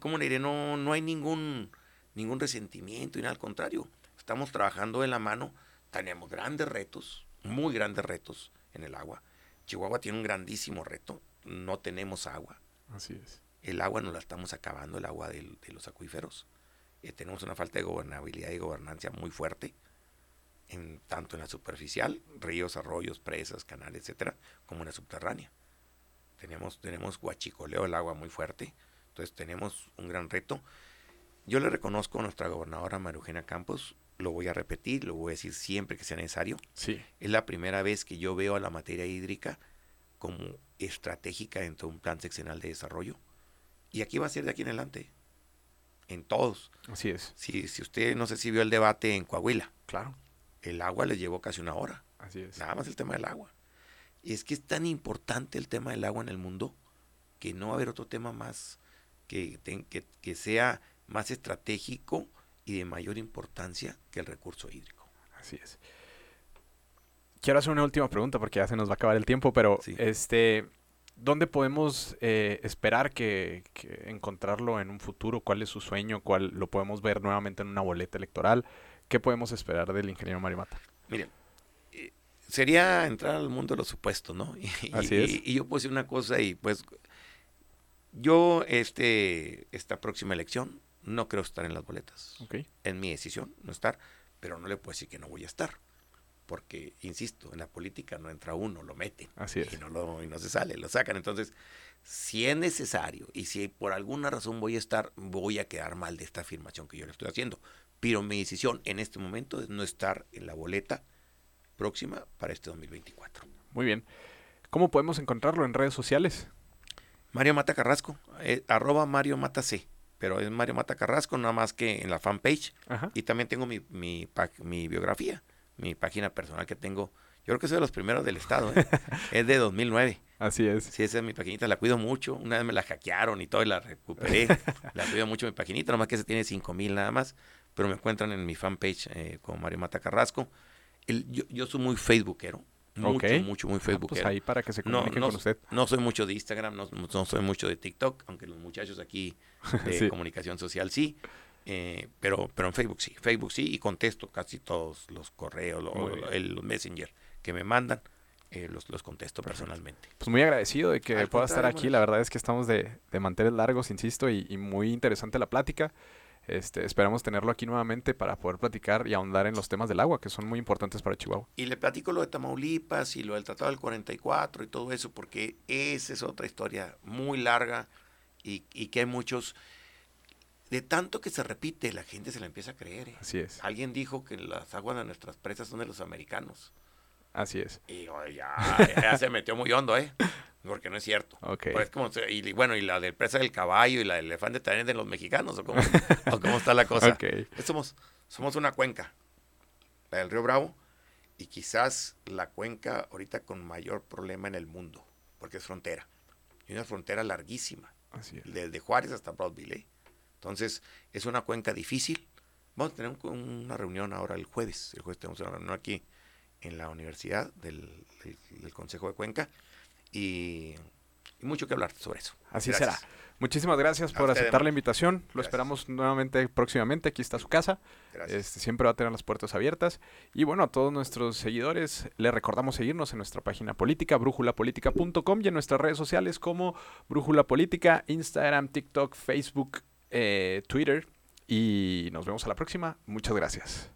¿cómo le diré? No hay ningún resentimiento, y nada, al contrario. Estamos trabajando de la mano, tenemos grandes retos, muy grandes retos en el agua. Chihuahua tiene un grandísimo reto, no tenemos agua. Así es. El agua nos la estamos acabando, el agua de los acuíferos. Tenemos una falta de gobernabilidad y gobernancia muy fuerte, tanto en la superficial, ríos, arroyos, presas, canales, etcétera, como en la subterránea. Tenemos guachicoleo del agua muy fuerte, entonces tenemos un gran reto. Yo le reconozco a nuestra gobernadora María Eugenia Campos, lo voy a repetir, lo voy a decir siempre que sea necesario. Sí. Es la primera vez que yo veo a la materia hídrica como estratégica dentro de un plan seccional de desarrollo. Y aquí va a ser de aquí en adelante. en todos. Así es. Si usted, no sé si vio el debate en Coahuila. Claro. El agua les llevó casi una hora. Así es. Nada más el tema del agua. Y es que es tan importante el tema del agua en el mundo que no va a haber otro tema más que sea más estratégico y de mayor importancia que el recurso hídrico. Así es. Quiero hacer una última pregunta porque ya se nos va a acabar el tiempo, pero sí. ¿Dónde podemos esperar que encontrarlo en un futuro? ¿Cuál es su sueño? ¿Cuál lo podemos ver nuevamente en una boleta electoral? ¿Qué podemos esperar del ingeniero Mario Mata? Miren, sería entrar al mundo de los supuestos, ¿no? Así es. Y yo puedo decir una cosa y pues yo esta próxima elección no creo estar en las boletas. Okay. Es mi decisión no estar, pero no le puedo decir que no voy a estar. Porque, insisto, en la política no entra uno, lo meten. Así es. Y no se sale, lo sacan. Entonces, si es necesario y si por alguna razón voy a estar, voy a quedar mal de esta afirmación que yo le estoy haciendo. Pero mi decisión en este momento es no estar en la boleta próxima para este 2024. Muy bien. ¿Cómo podemos encontrarlo en redes sociales? Mario Mata Carrasco, @ Mario Mata C. Pero es Mario Mata Carrasco, nada más que en la fanpage. Ajá. Y también tengo mi biografía. Mi página personal que tengo, yo creo que soy de los primeros del estado, ¿eh? Es de 2009. Así es. Sí, esa es mi paginita, la cuido mucho. Una vez me la hackearon y todo y la recuperé. La cuido mucho mi paginita, nomás que se tiene 5,000 nada más, pero me encuentran en mi fanpage con Mario Mata Carrasco. Yo soy muy facebookero, muy facebookero. Pues ahí para que se comuniquen con usted. No soy mucho de Instagram, no soy mucho de TikTok, aunque los muchachos aquí de sí. Comunicación social sí. Pero en Facebook sí, y contesto casi todos los correos, los Messenger que me mandan, los contesto personalmente. Pues muy agradecido de que pueda estar aquí, la verdad es que estamos de manteles largos, insisto, y muy interesante la plática. Esperamos tenerlo aquí nuevamente para poder platicar y ahondar en los temas del agua, que son muy importantes para Chihuahua. Y le platico lo de Tamaulipas y lo del Tratado del 44 y todo eso, porque esa es otra historia muy larga y que hay muchos... De tanto que se repite, la gente se la empieza a creer. ¿Eh? Así es. Alguien dijo que las aguas de nuestras presas son de los americanos. Así es. Y ya se metió muy hondo, porque no es cierto. Okay. Pues como, y la de presa del caballo y la del elefante también de los mexicanos, ¿o cómo está la cosa? Okay. Somos una cuenca, la del Río Bravo, y quizás la cuenca ahorita con mayor problema en el mundo, porque es frontera. Y una frontera larguísima. Así es. Desde Juárez hasta Broadville, Entonces, es una cuenca difícil. Vamos a tener una reunión ahora el jueves. El jueves tenemos una reunión aquí en la universidad del Consejo de Cuenca y mucho que hablar sobre eso. Así será. Muchísimas gracias por aceptar la invitación. Lo esperamos nuevamente próximamente. Aquí está su casa. Gracias. Siempre va a tener las puertas abiertas. Y bueno, a todos nuestros seguidores, les recordamos seguirnos en nuestra página política, brújulapolítica.com, y en nuestras redes sociales como Brújula Política, Instagram, TikTok, Facebook, Twitter, y nos vemos a la próxima. Muchas gracias.